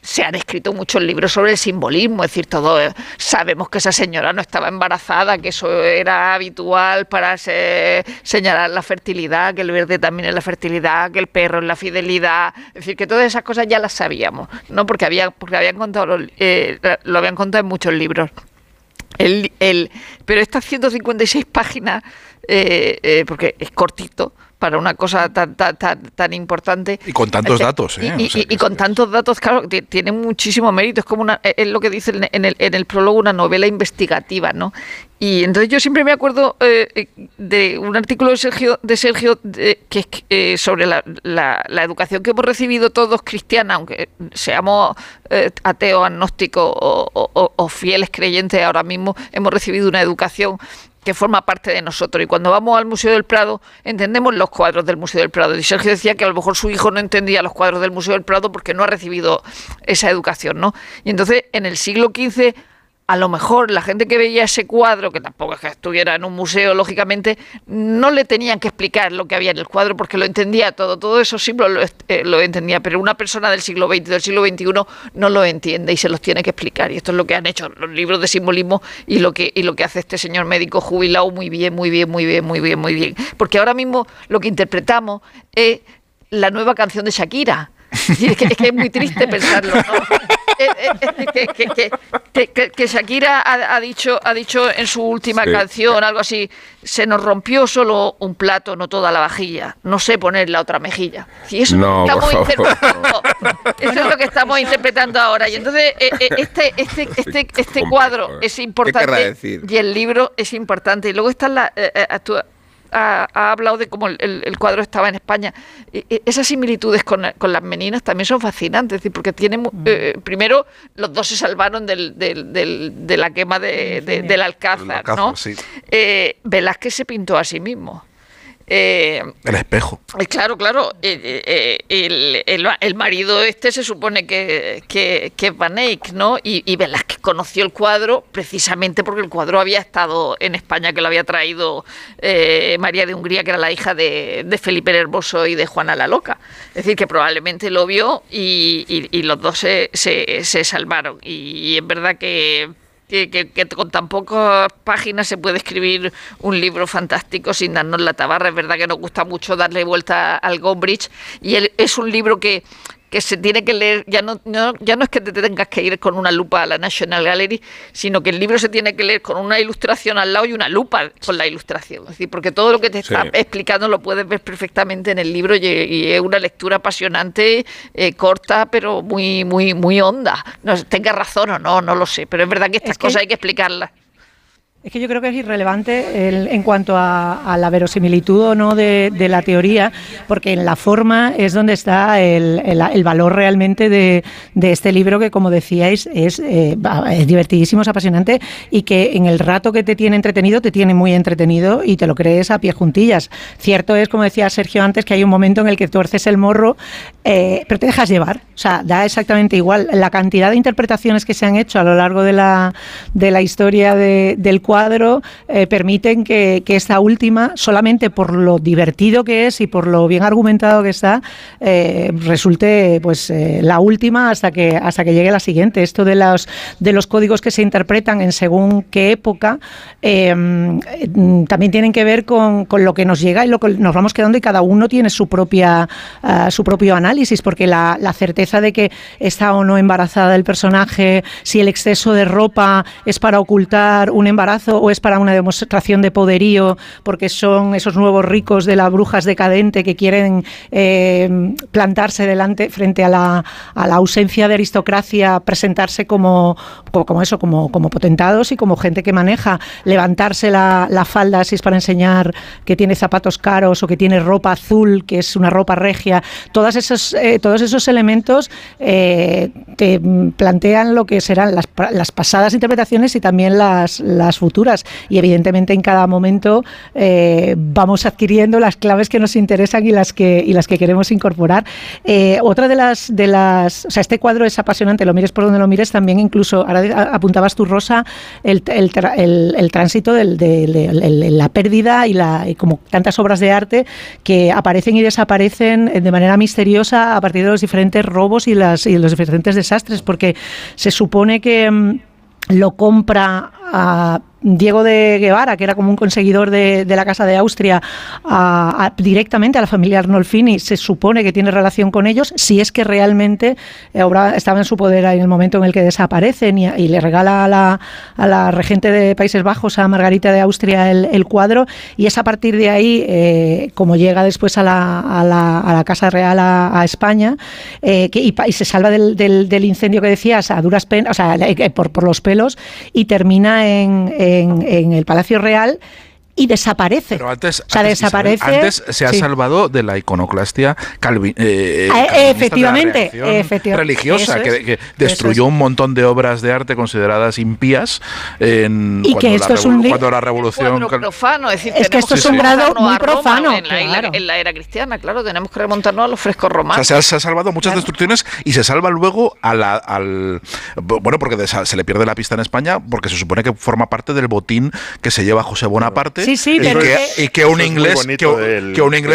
se han escrito muchos libros sobre el simbolismo. Es decir, todos sabemos que esa señora no estaba embarazada, que eso era habitual para señalar la fertilidad, que el verde también es la fertilidad, que el perro es la fidelidad. Es decir, que todas esas cosas ya las sabíamos, ¿no? Porque lo habían contado en muchos libros. Pero estas 156 páginas, porque es cortito para una cosa tan importante. Y con tantos datos, ¿eh? Tantos datos, claro, tiene muchísimo mérito. Es como es lo que dice en el prólogo, una novela investigativa, ¿no? Y entonces yo siempre me acuerdo de un artículo de Sergio, que es sobre la educación que hemos recibido todos cristiana, aunque seamos ateos, agnósticos o fieles creyentes ahora mismo, hemos recibido una educación que forma parte de nosotros. Y cuando vamos al Museo del Prado, entendemos los cuadros del Museo del Prado. Y Sergio decía que a lo mejor su hijo no entendía los cuadros del Museo del Prado porque no ha recibido esa educación, ¿no? Y entonces, en el siglo XV... a lo mejor la gente que veía ese cuadro, que tampoco es que estuviera en un museo, lógicamente, no le tenían que explicar lo que había en el cuadro porque lo entendía todo. Todos esos símbolos lo entendía, pero una persona del siglo XX, del siglo XXI, no lo entiende y se los tiene que explicar. Y esto es lo que han hecho los libros de simbolismo y lo que hace este señor médico jubilado muy bien. Porque ahora mismo lo que interpretamos es la nueva canción de Shakira. Es que es muy triste pensarlo, ¿no? Que Shakira ha dicho en su última canción algo así: se nos rompió solo un plato, no toda la vajilla, no sé poner la otra mejilla. Y eso no, eso es lo que estamos interpretando ahora. Y entonces este cuadro es importante y el libro es importante. Y luego está la ha hablado de cómo el cuadro estaba en España. Esas similitudes con las Meninas también son fascinantes, porque tienen, primero, los dos se salvaron de la quema del Alcázar, ¿no? Sí. Velázquez se pintó a sí mismo. El espejo. Claro, claro. El marido este se supone que es Van Eyck, ¿no? Y Velázquez conoció el cuadro precisamente porque el cuadro había estado en España, que lo había traído María de Hungría, que era la hija de Felipe el Hermoso y de Juana la Loca. Es decir, que probablemente lo vio y los dos se salvaron. Y es verdad que con tan pocas páginas se puede escribir un libro fantástico sin darnos la tabarra. Es verdad que nos gusta mucho darle vuelta al Gombrich, y es un libro que se tiene que leer, ya no es que te tengas que ir con una lupa a la National Gallery, sino que el libro se tiene que leer con una ilustración al lado y una lupa con la ilustración. Es decir, porque todo lo que te está explicando lo puedes ver perfectamente en el libro, y es una lectura apasionante, corta, pero muy, muy, muy honda. No, tenga razón o no, no lo sé, pero es verdad que estas cosas hay que explicarlas. Es que yo creo que es irrelevante en cuanto a la verosimilitud o no de la teoría, porque en la forma es donde está el valor realmente de este libro, que, como decíais, es divertidísimo, es apasionante, y que en el rato que te tiene entretenido, te tiene muy entretenido y te lo crees a pie juntillas. Cierto es, como decía Sergio antes, que hay un momento en el que tuerces el morro, pero te dejas llevar. O sea, da exactamente igual. La cantidad de interpretaciones que se han hecho a lo largo de la historia del cuadro permiten que esta última, solamente por lo divertido que es y por lo bien argumentado que está, resulte la última hasta que llegue la siguiente. Esto de los códigos que se interpretan en según qué época también tienen que ver con lo que nos llega y lo que nos vamos quedando, y cada uno tiene su propio análisis, porque la certeza de que está o no embarazada el personaje, si el exceso de ropa es para ocultar un embarazo o es para una demostración de poderío, porque son esos nuevos ricos de las brujas decadente que quieren plantarse frente a la ausencia de aristocracia, presentarse como potentados y como gente que maneja, levantarse la falda si es para enseñar que tiene zapatos caros o que tiene ropa azul, que es una ropa regia. Todos esos elementos te plantean lo que serán las pasadas interpretaciones y también las futuras, y evidentemente en cada momento vamos adquiriendo las claves que nos interesan y las que queremos incorporar. Otra de las, o sea, este cuadro es apasionante, lo mires por donde lo mires. También, incluso ahora apuntabas tú, Rosa, el tránsito de la pérdida y como tantas obras de arte que aparecen y desaparecen de manera misteriosa a partir de los diferentes robos y los diferentes desastres, porque se supone que lo compra a Diego de Guevara, que era como un conseguidor de la Casa de Austria, directamente a la familia Arnolfini. Se supone que tiene relación con ellos, si es que realmente estaba en su poder en el momento en el que desaparecen, y le regala a la regente de Países Bajos, a Margarita de Austria, el cuadro, y es a partir de ahí, como llega después a la Casa Real a España, y se salva del incendio que decías, a duras penas, o sea, por los pelos, y termina en el Palacio Real y desaparece. Pero antes se ha salvado de la iconoclastia efectivamente religiosa, que destruyó un montón de obras de arte consideradas impías cuando la revolución. Es un grado muy profano en la era cristiana. Claro, tenemos que remontarnos a los frescos romanos. O sea, se ha salvado muchas destrucciones, y se salva luego porque se le pierde la pista en España, porque se supone que forma parte del botín que se lleva José Bonaparte. Sí, sí, que un inglés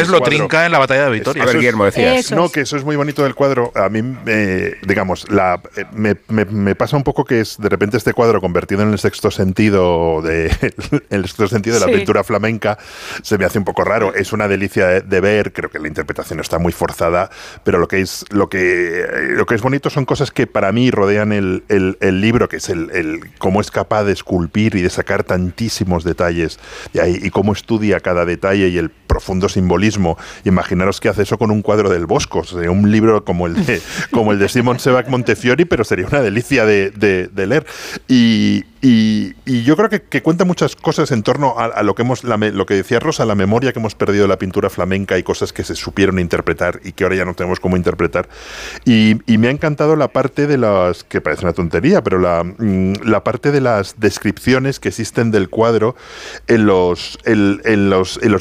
lo trinca en la batalla de Vitoria. A ver, Guillermo, decías. No, que eso es muy bonito del cuadro. A mí, me pasa un poco que es, de repente, este cuadro convertido en el sexto sentido de la pintura flamenca, se me hace un poco raro. Es una delicia de ver. Creo que la interpretación está muy forzada, pero lo que es bonito son cosas que para mí rodean el libro, que es el cómo es capaz de esculpir y de sacar tantísimos detalles de ahí, y cómo estudia cada detalle y el profundo simbolismo. Imaginaros que hace eso con un cuadro del Bosco, o sea, un libro como el de Simon Sebag Montefiori, pero sería una delicia de leer. Y Y yo creo que cuenta muchas cosas en torno a lo que hemos, lo que decía Rosa, la memoria que hemos perdido de la pintura flamenca y cosas que se supieron interpretar y que ahora ya no tenemos cómo interpretar. Y me ha encantado la parte de las, que parece una tontería, pero la parte de las descripciones que existen del cuadro en los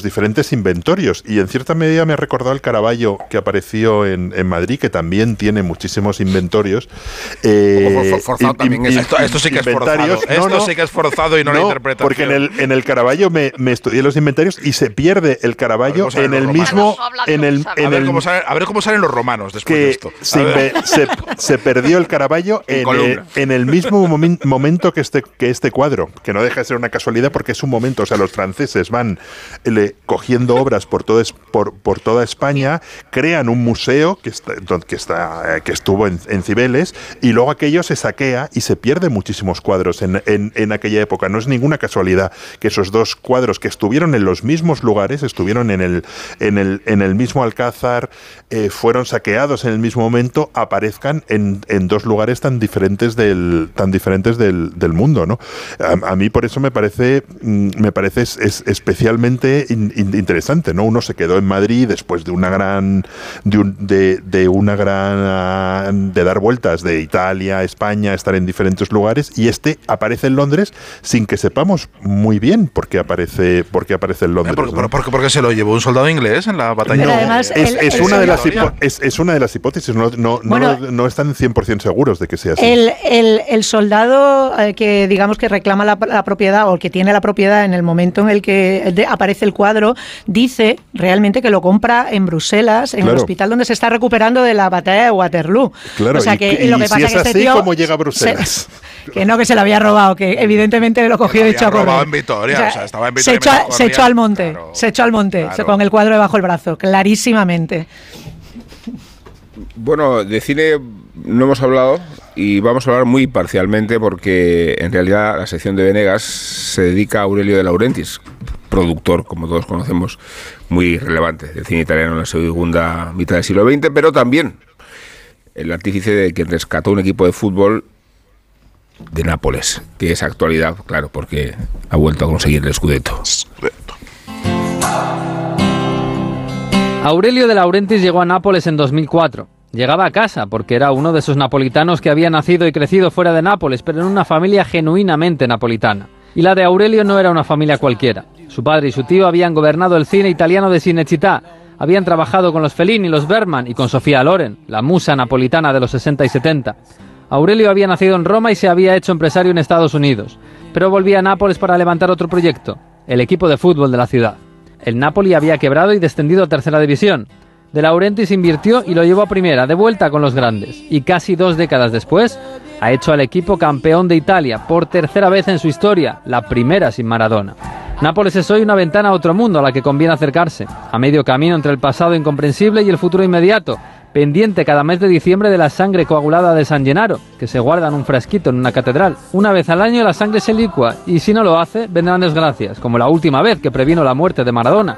diferentes inventorios. Y en cierta medida me ha recordado el Caravaggio que apareció en Madrid, que también tiene muchísimos inventorios. Forzado también. Esto sí que es forzado. Esto sí que es forzado y no lo interpreto. Porque en el Caravaggio me estudié los inventarios y se pierde el Caravaggio en el mismo... A ver cómo salen los romanos después de esto. Se perdió el Caravaggio en el mismo momento que este cuadro, que no deja de ser una casualidad porque es un momento. O sea, los franceses van cogiendo obras por toda España, crean un museo que estuvo en Cibeles, y luego aquello se saquea y se pierde muchísimos cuadros en aquella época. No es ninguna casualidad que esos dos cuadros que estuvieron en los mismos lugares, estuvieron en el mismo Alcázar, fueron saqueados en el mismo momento, aparezcan en dos lugares tan diferentes del mundo, ¿no? A mí por eso me parece es especialmente interesante, ¿no? Uno se quedó en Madrid después de dar vueltas de Italia, España, estar en diferentes lugares, y este aparece en Londres sin que sepamos muy bien por qué aparece en Londres. Porque se lo llevó un soldado inglés en la batalla. No, además, es una de las hipótesis, no están 100% seguros de que sea así. El soldado que digamos que reclama la propiedad, o el que tiene la propiedad en el momento en el que aparece el cuadro, dice realmente que lo compra en Bruselas, en el hospital donde se está recuperando de la batalla de Waterloo. Claro, o sea que lo que pasa es que este tío, ¿cómo llega a Bruselas? Que se lo había robado, que evidentemente lo cogió y echó a correr. En Vitoria, estaba en Vitoria, se echó al monte, claro, con el cuadro debajo del brazo, clarísimamente. Bueno, de cine no hemos hablado y vamos a hablar muy parcialmente porque en realidad la sección de Venegas se dedica a Aurelio De Laurentiis, productor, como todos conocemos, muy relevante del cine italiano en la segunda mitad del siglo XX, pero también el artífice de quien rescató un equipo de fútbol de Nápoles, que es actualidad, claro, porque ha vuelto a conseguir el Scudetto. Aurelio De Laurentiis llegó a Nápoles en 2004. Llegaba a casa porque era uno de esos napolitanos que había nacido y crecido fuera de Nápoles, pero en una familia genuinamente napolitana. Y la de Aurelio no era una familia cualquiera. Su padre y su tío habían gobernado el cine italiano de Cinecittà, habían trabajado con los Fellini, los Bergman y con Sofía Loren, la musa napolitana de los 60 y 70. Aurelio había nacido en Roma y se había hecho empresario en Estados Unidos, pero volvía a Nápoles para levantar otro proyecto, el equipo de fútbol de la ciudad. El Napoli había quebrado y descendido a tercera división. De Laurentiis invirtió y lo llevó a primera, de vuelta con los grandes. Y casi dos décadas después, ha hecho al equipo campeón de Italia, por tercera vez en su historia, la primera sin Maradona. Nápoles es hoy una ventana a otro mundo a la que conviene acercarse, a medio camino entre el pasado incomprensible y el futuro inmediato, pendiente cada mes de diciembre de la sangre coagulada de San Gennaro, que se guarda en un frasquito en una catedral. Una vez al año la sangre se licúa, y si no lo hace, vendrán desgracias, como la última vez que previno la muerte de Maradona.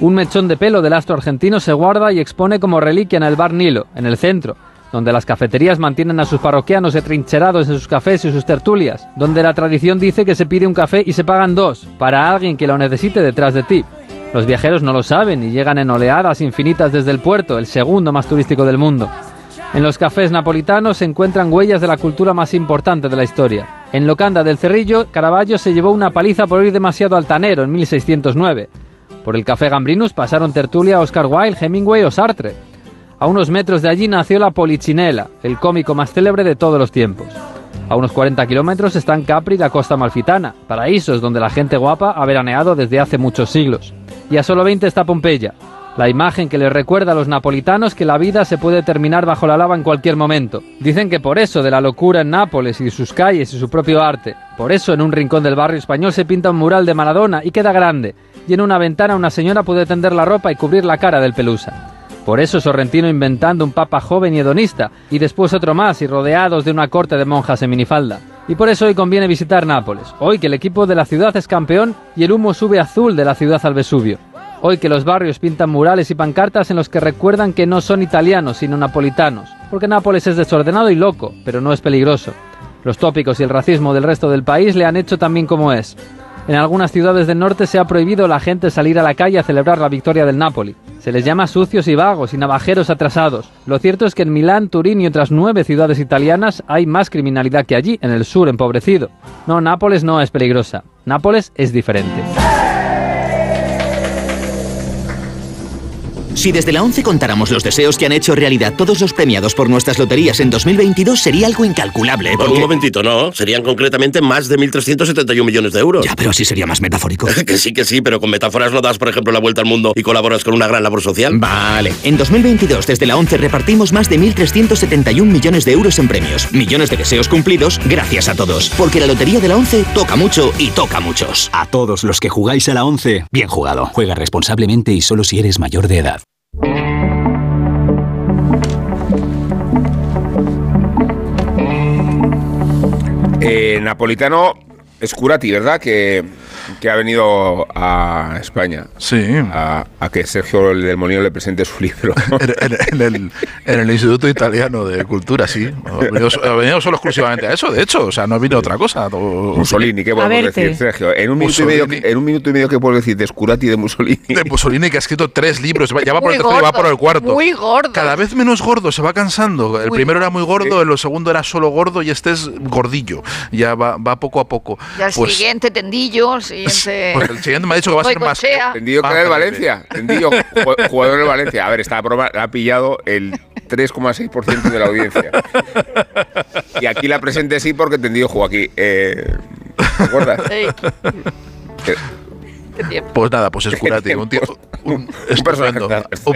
Un mechón de pelo del astro argentino se guarda y expone como reliquia en el bar Nilo, en el centro, donde las cafeterías mantienen a sus parroquianos atrincherados en sus cafés y sus tertulias, donde la tradición dice que se pide un café y se pagan dos, para alguien que lo necesite detrás de ti. Los viajeros no lo saben y llegan en oleadas infinitas desde el puerto, el segundo más turístico del mundo. En los cafés napolitanos se encuentran huellas de la cultura más importante de la historia. En Locanda del Cerrillo, Caravaggio se llevó una paliza por ir demasiado altanero en 1609. Por el Café Gambrinus pasaron Tertulia, Oscar Wilde, Hemingway o Sartre. A unos metros de allí nació la Polichinela, el cómico más célebre de todos los tiempos. A unos 40 kilómetros están Capri y la costa amalfitana, paraísos donde la gente guapa ha veraneado desde hace muchos siglos. Y a solo 20 está Pompeya, la imagen que les recuerda a los napolitanos que la vida se puede terminar bajo la lava en cualquier momento. Dicen que por eso de la locura en Nápoles y sus calles y su propio arte, por eso en un rincón del barrio español se pinta un mural de Maradona y queda grande, y en una ventana una señora puede tender la ropa y cubrir la cara del Pelusa. Por eso Sorrentino inventando un papa joven y hedonista, y después otro más y rodeados de una corte de monjas en minifalda. Y por eso hoy conviene visitar Nápoles, hoy que el equipo de la ciudad es campeón y el humo sube azul de la ciudad al Vesubio. Hoy que los barrios pintan murales y pancartas en los que recuerdan que no son italianos sino napolitanos, porque Nápoles es desordenado y loco, pero no es peligroso. Los tópicos y el racismo del resto del país le han hecho también como es. En algunas ciudades del norte se ha prohibido a la gente salir a la calle a celebrar la victoria del Napoli. Se les llama sucios y vagos y navajeros atrasados. Lo cierto es que en Milán, Turín y otras 9 ciudades italianas hay más criminalidad que allí, en el sur empobrecido. No, Nápoles no es peligrosa. Nápoles es diferente. Si desde la 11 contáramos los deseos que han hecho realidad todos los premiados por nuestras loterías en 2022, sería algo incalculable, porque... Un momentito, no. Serían concretamente más de 1.371 millones de euros. Ya, pero así sería más metafórico. Que sí, pero con metáforas no das, por ejemplo, la vuelta al mundo y colaboras con una gran labor social. Vale. En 2022, desde la 11, repartimos más de 1.371 millones de euros en premios. Millones de deseos cumplidos, gracias a todos. Porque la lotería de la 11 toca mucho y toca a muchos. A todos los que jugáis a la 11, bien jugado. Juega responsablemente y solo si eres mayor de edad. Napolitano Escurati, ¿verdad? Que ha venido a España. Sí. A que Sergio del Molino le presente su libro. en el Instituto Italiano de Cultura, sí. Ha venido solo exclusivamente a eso, de hecho. O sea, no ha venido otra cosa. Mussolini, ¿qué podemos decir, Sergio? En un minuto y medio, ¿qué puedo decir de Escurati y de Mussolini? De Mussolini, que ha escrito 3 libros. Ya va por el tercero y va por el cuarto. Muy gordo. Cada vez menos gordo, se va cansando. El primero era muy gordo, el segundo era solo gordo y este es gordillo. Ya va poco a poco. Y al siguiente, tendillo, sí. Pues el siguiente me ha dicho que va a ser más tendido que el Valencia. Tendido, jugador del Valencia. A ver, esta broma la ha pillado el 3,6% de la audiencia. Y aquí la presente sí porque Tendido jugó aquí. ¿Te acuerdas? Sí. Pues nada, pues Escurati, un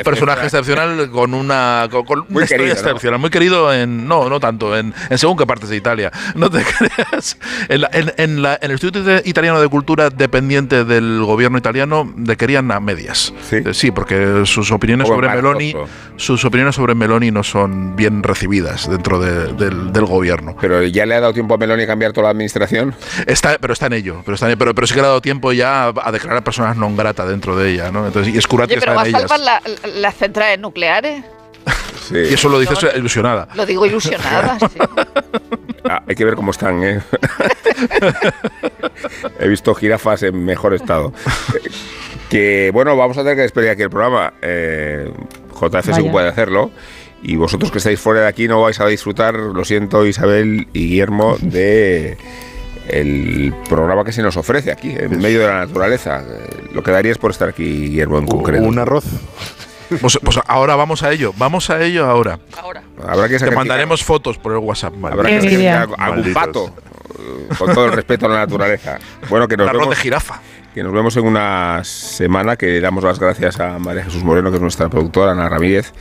personaje excepcional con una historia querido, excepcional, ¿no? Muy querido no tanto, en según qué partes de Italia, no te creas. En el Instituto Italiano de Cultura, dependiente del gobierno italiano, le querían a medias. Sí, porque sus opiniones sobre Meloni no son bien recibidas dentro del gobierno. Pero ya le ha dado tiempo a Meloni a cambiar toda la administración. Pero sí que le ha dado tiempo ya a declarar a personas non grata dentro de ella, ¿no? Entonces, y Escurati está en ellas. ¿Pero va a salvar las centrales nucleares? Sí. Y eso lo dices ilusionada. Lo digo ilusionada, sí. Hay que ver cómo están, ¿eh? He visto jirafas en mejor estado. Que, bueno, vamos a tener que despedir aquí el programa. JF se puede hacerlo. Y vosotros que estáis fuera de aquí no vais a disfrutar, lo siento, Isabel y Guillermo, de... el programa que se nos ofrece aquí, en medio de la naturaleza. Lo que darías por estar aquí, Guillermo, en concreto. Un arroz. Pues ahora vamos a ello ahora. Habrá que sacrificar. Te mandaremos fotos por el WhatsApp. Mal. Habrá que sacrificar algún pato, con todo el respeto a la naturaleza. Bueno, que nos vemos. Un arroz de jirafa. Que nos vemos en una semana, que damos las gracias a María Jesús Moreno, que es nuestra productora, Ana Ramírez,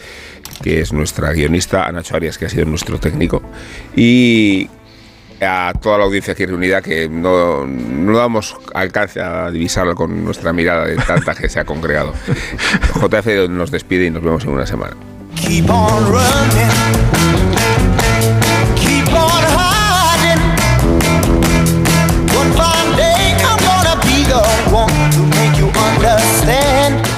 que es nuestra guionista, a Nacho Arias, que ha sido nuestro técnico, y... a toda la audiencia aquí reunida, que no damos alcance a divisarla con nuestra mirada de tanta que se ha congregado. JF nos despide y nos vemos en una semana.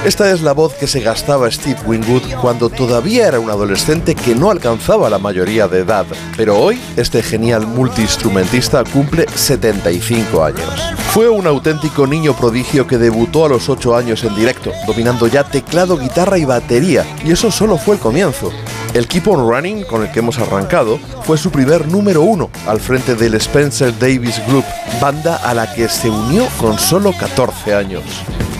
Esta es la voz que se gastaba Steve Winwood cuando todavía era un adolescente que no alcanzaba la mayoría de edad, pero hoy este genial multiinstrumentista cumple 75 años. Fue un auténtico niño prodigio que debutó a los 8 años en directo, dominando ya teclado, guitarra y batería, y eso solo fue el comienzo. El Keep On Running, con el que hemos arrancado, fue su primer número 1 al frente del Spencer Davis Group, banda a la que se unió con solo 14 años.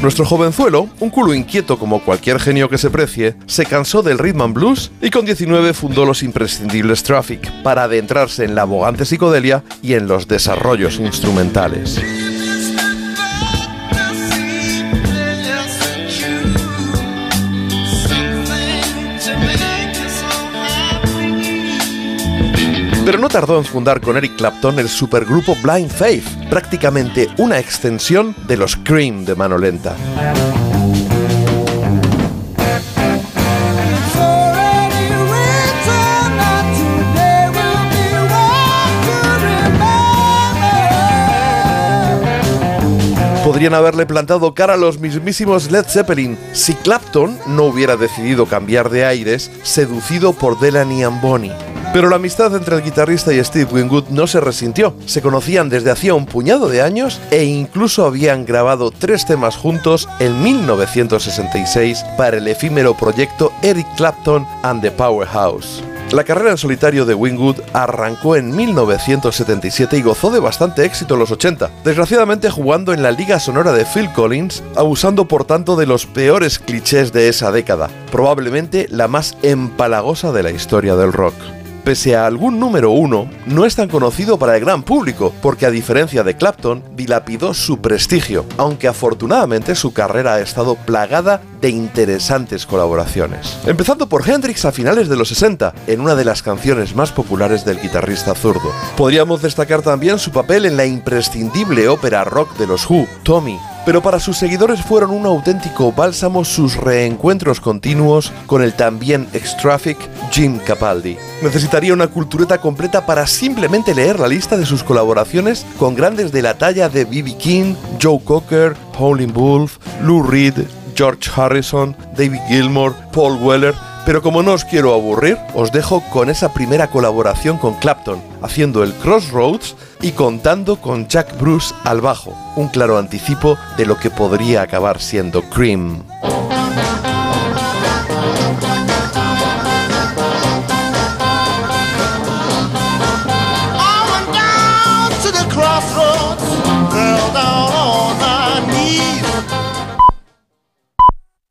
Nuestro jovenzuelo, un culo inquieto como cualquier genio que se precie, se cansó del rhythm and blues y con 19 fundó los imprescindibles Traffic para adentrarse en la abogante psicodelia y en los desarrollos instrumentales. Pero no tardó en fundar con Eric Clapton el supergrupo Blind Faith, prácticamente una extensión de los Cream de mano lenta. podrían haberle plantado cara a los mismísimos Led Zeppelin si Clapton no hubiera decidido cambiar de aires, seducido por Delany and Bonnie. Pero la amistad entre el guitarrista y Steve Winwood no se resintió. Se conocían desde hacía un puñado de años e incluso habían grabado 3 temas juntos en 1966 para el efímero proyecto Eric Clapton and the Powerhouse. La carrera en solitario de Winwood arrancó en 1977 y gozó de bastante éxito en los 80, desgraciadamente jugando en la liga sonora de Phil Collins, abusando por tanto de los peores clichés de esa década, probablemente la más empalagosa de la historia del rock. Pese a algún número 1, no es tan conocido para el gran público, porque a diferencia de Clapton, dilapidó su prestigio, aunque afortunadamente su carrera ha estado plagada de interesantes colaboraciones. Empezando por Hendrix a finales de los 60, en una de las canciones más populares del guitarrista zurdo. Podríamos destacar también su papel en la imprescindible ópera rock de los Who, Tommy. Pero para sus seguidores fueron un auténtico bálsamo sus reencuentros continuos con el también ex-Traffic Jim Capaldi. Necesitaría una cultureta completa para simplemente leer la lista de sus colaboraciones con grandes de la talla de B.B. King, Joe Cocker, Howlin' Wolf, Lou Reed, George Harrison, David Gilmour, Paul Weller. Pero como no os quiero aburrir, os dejo con esa primera colaboración con Clapton, haciendo el Crossroads y contando con Jack Bruce al bajo, un claro anticipo de lo que podría acabar siendo Cream.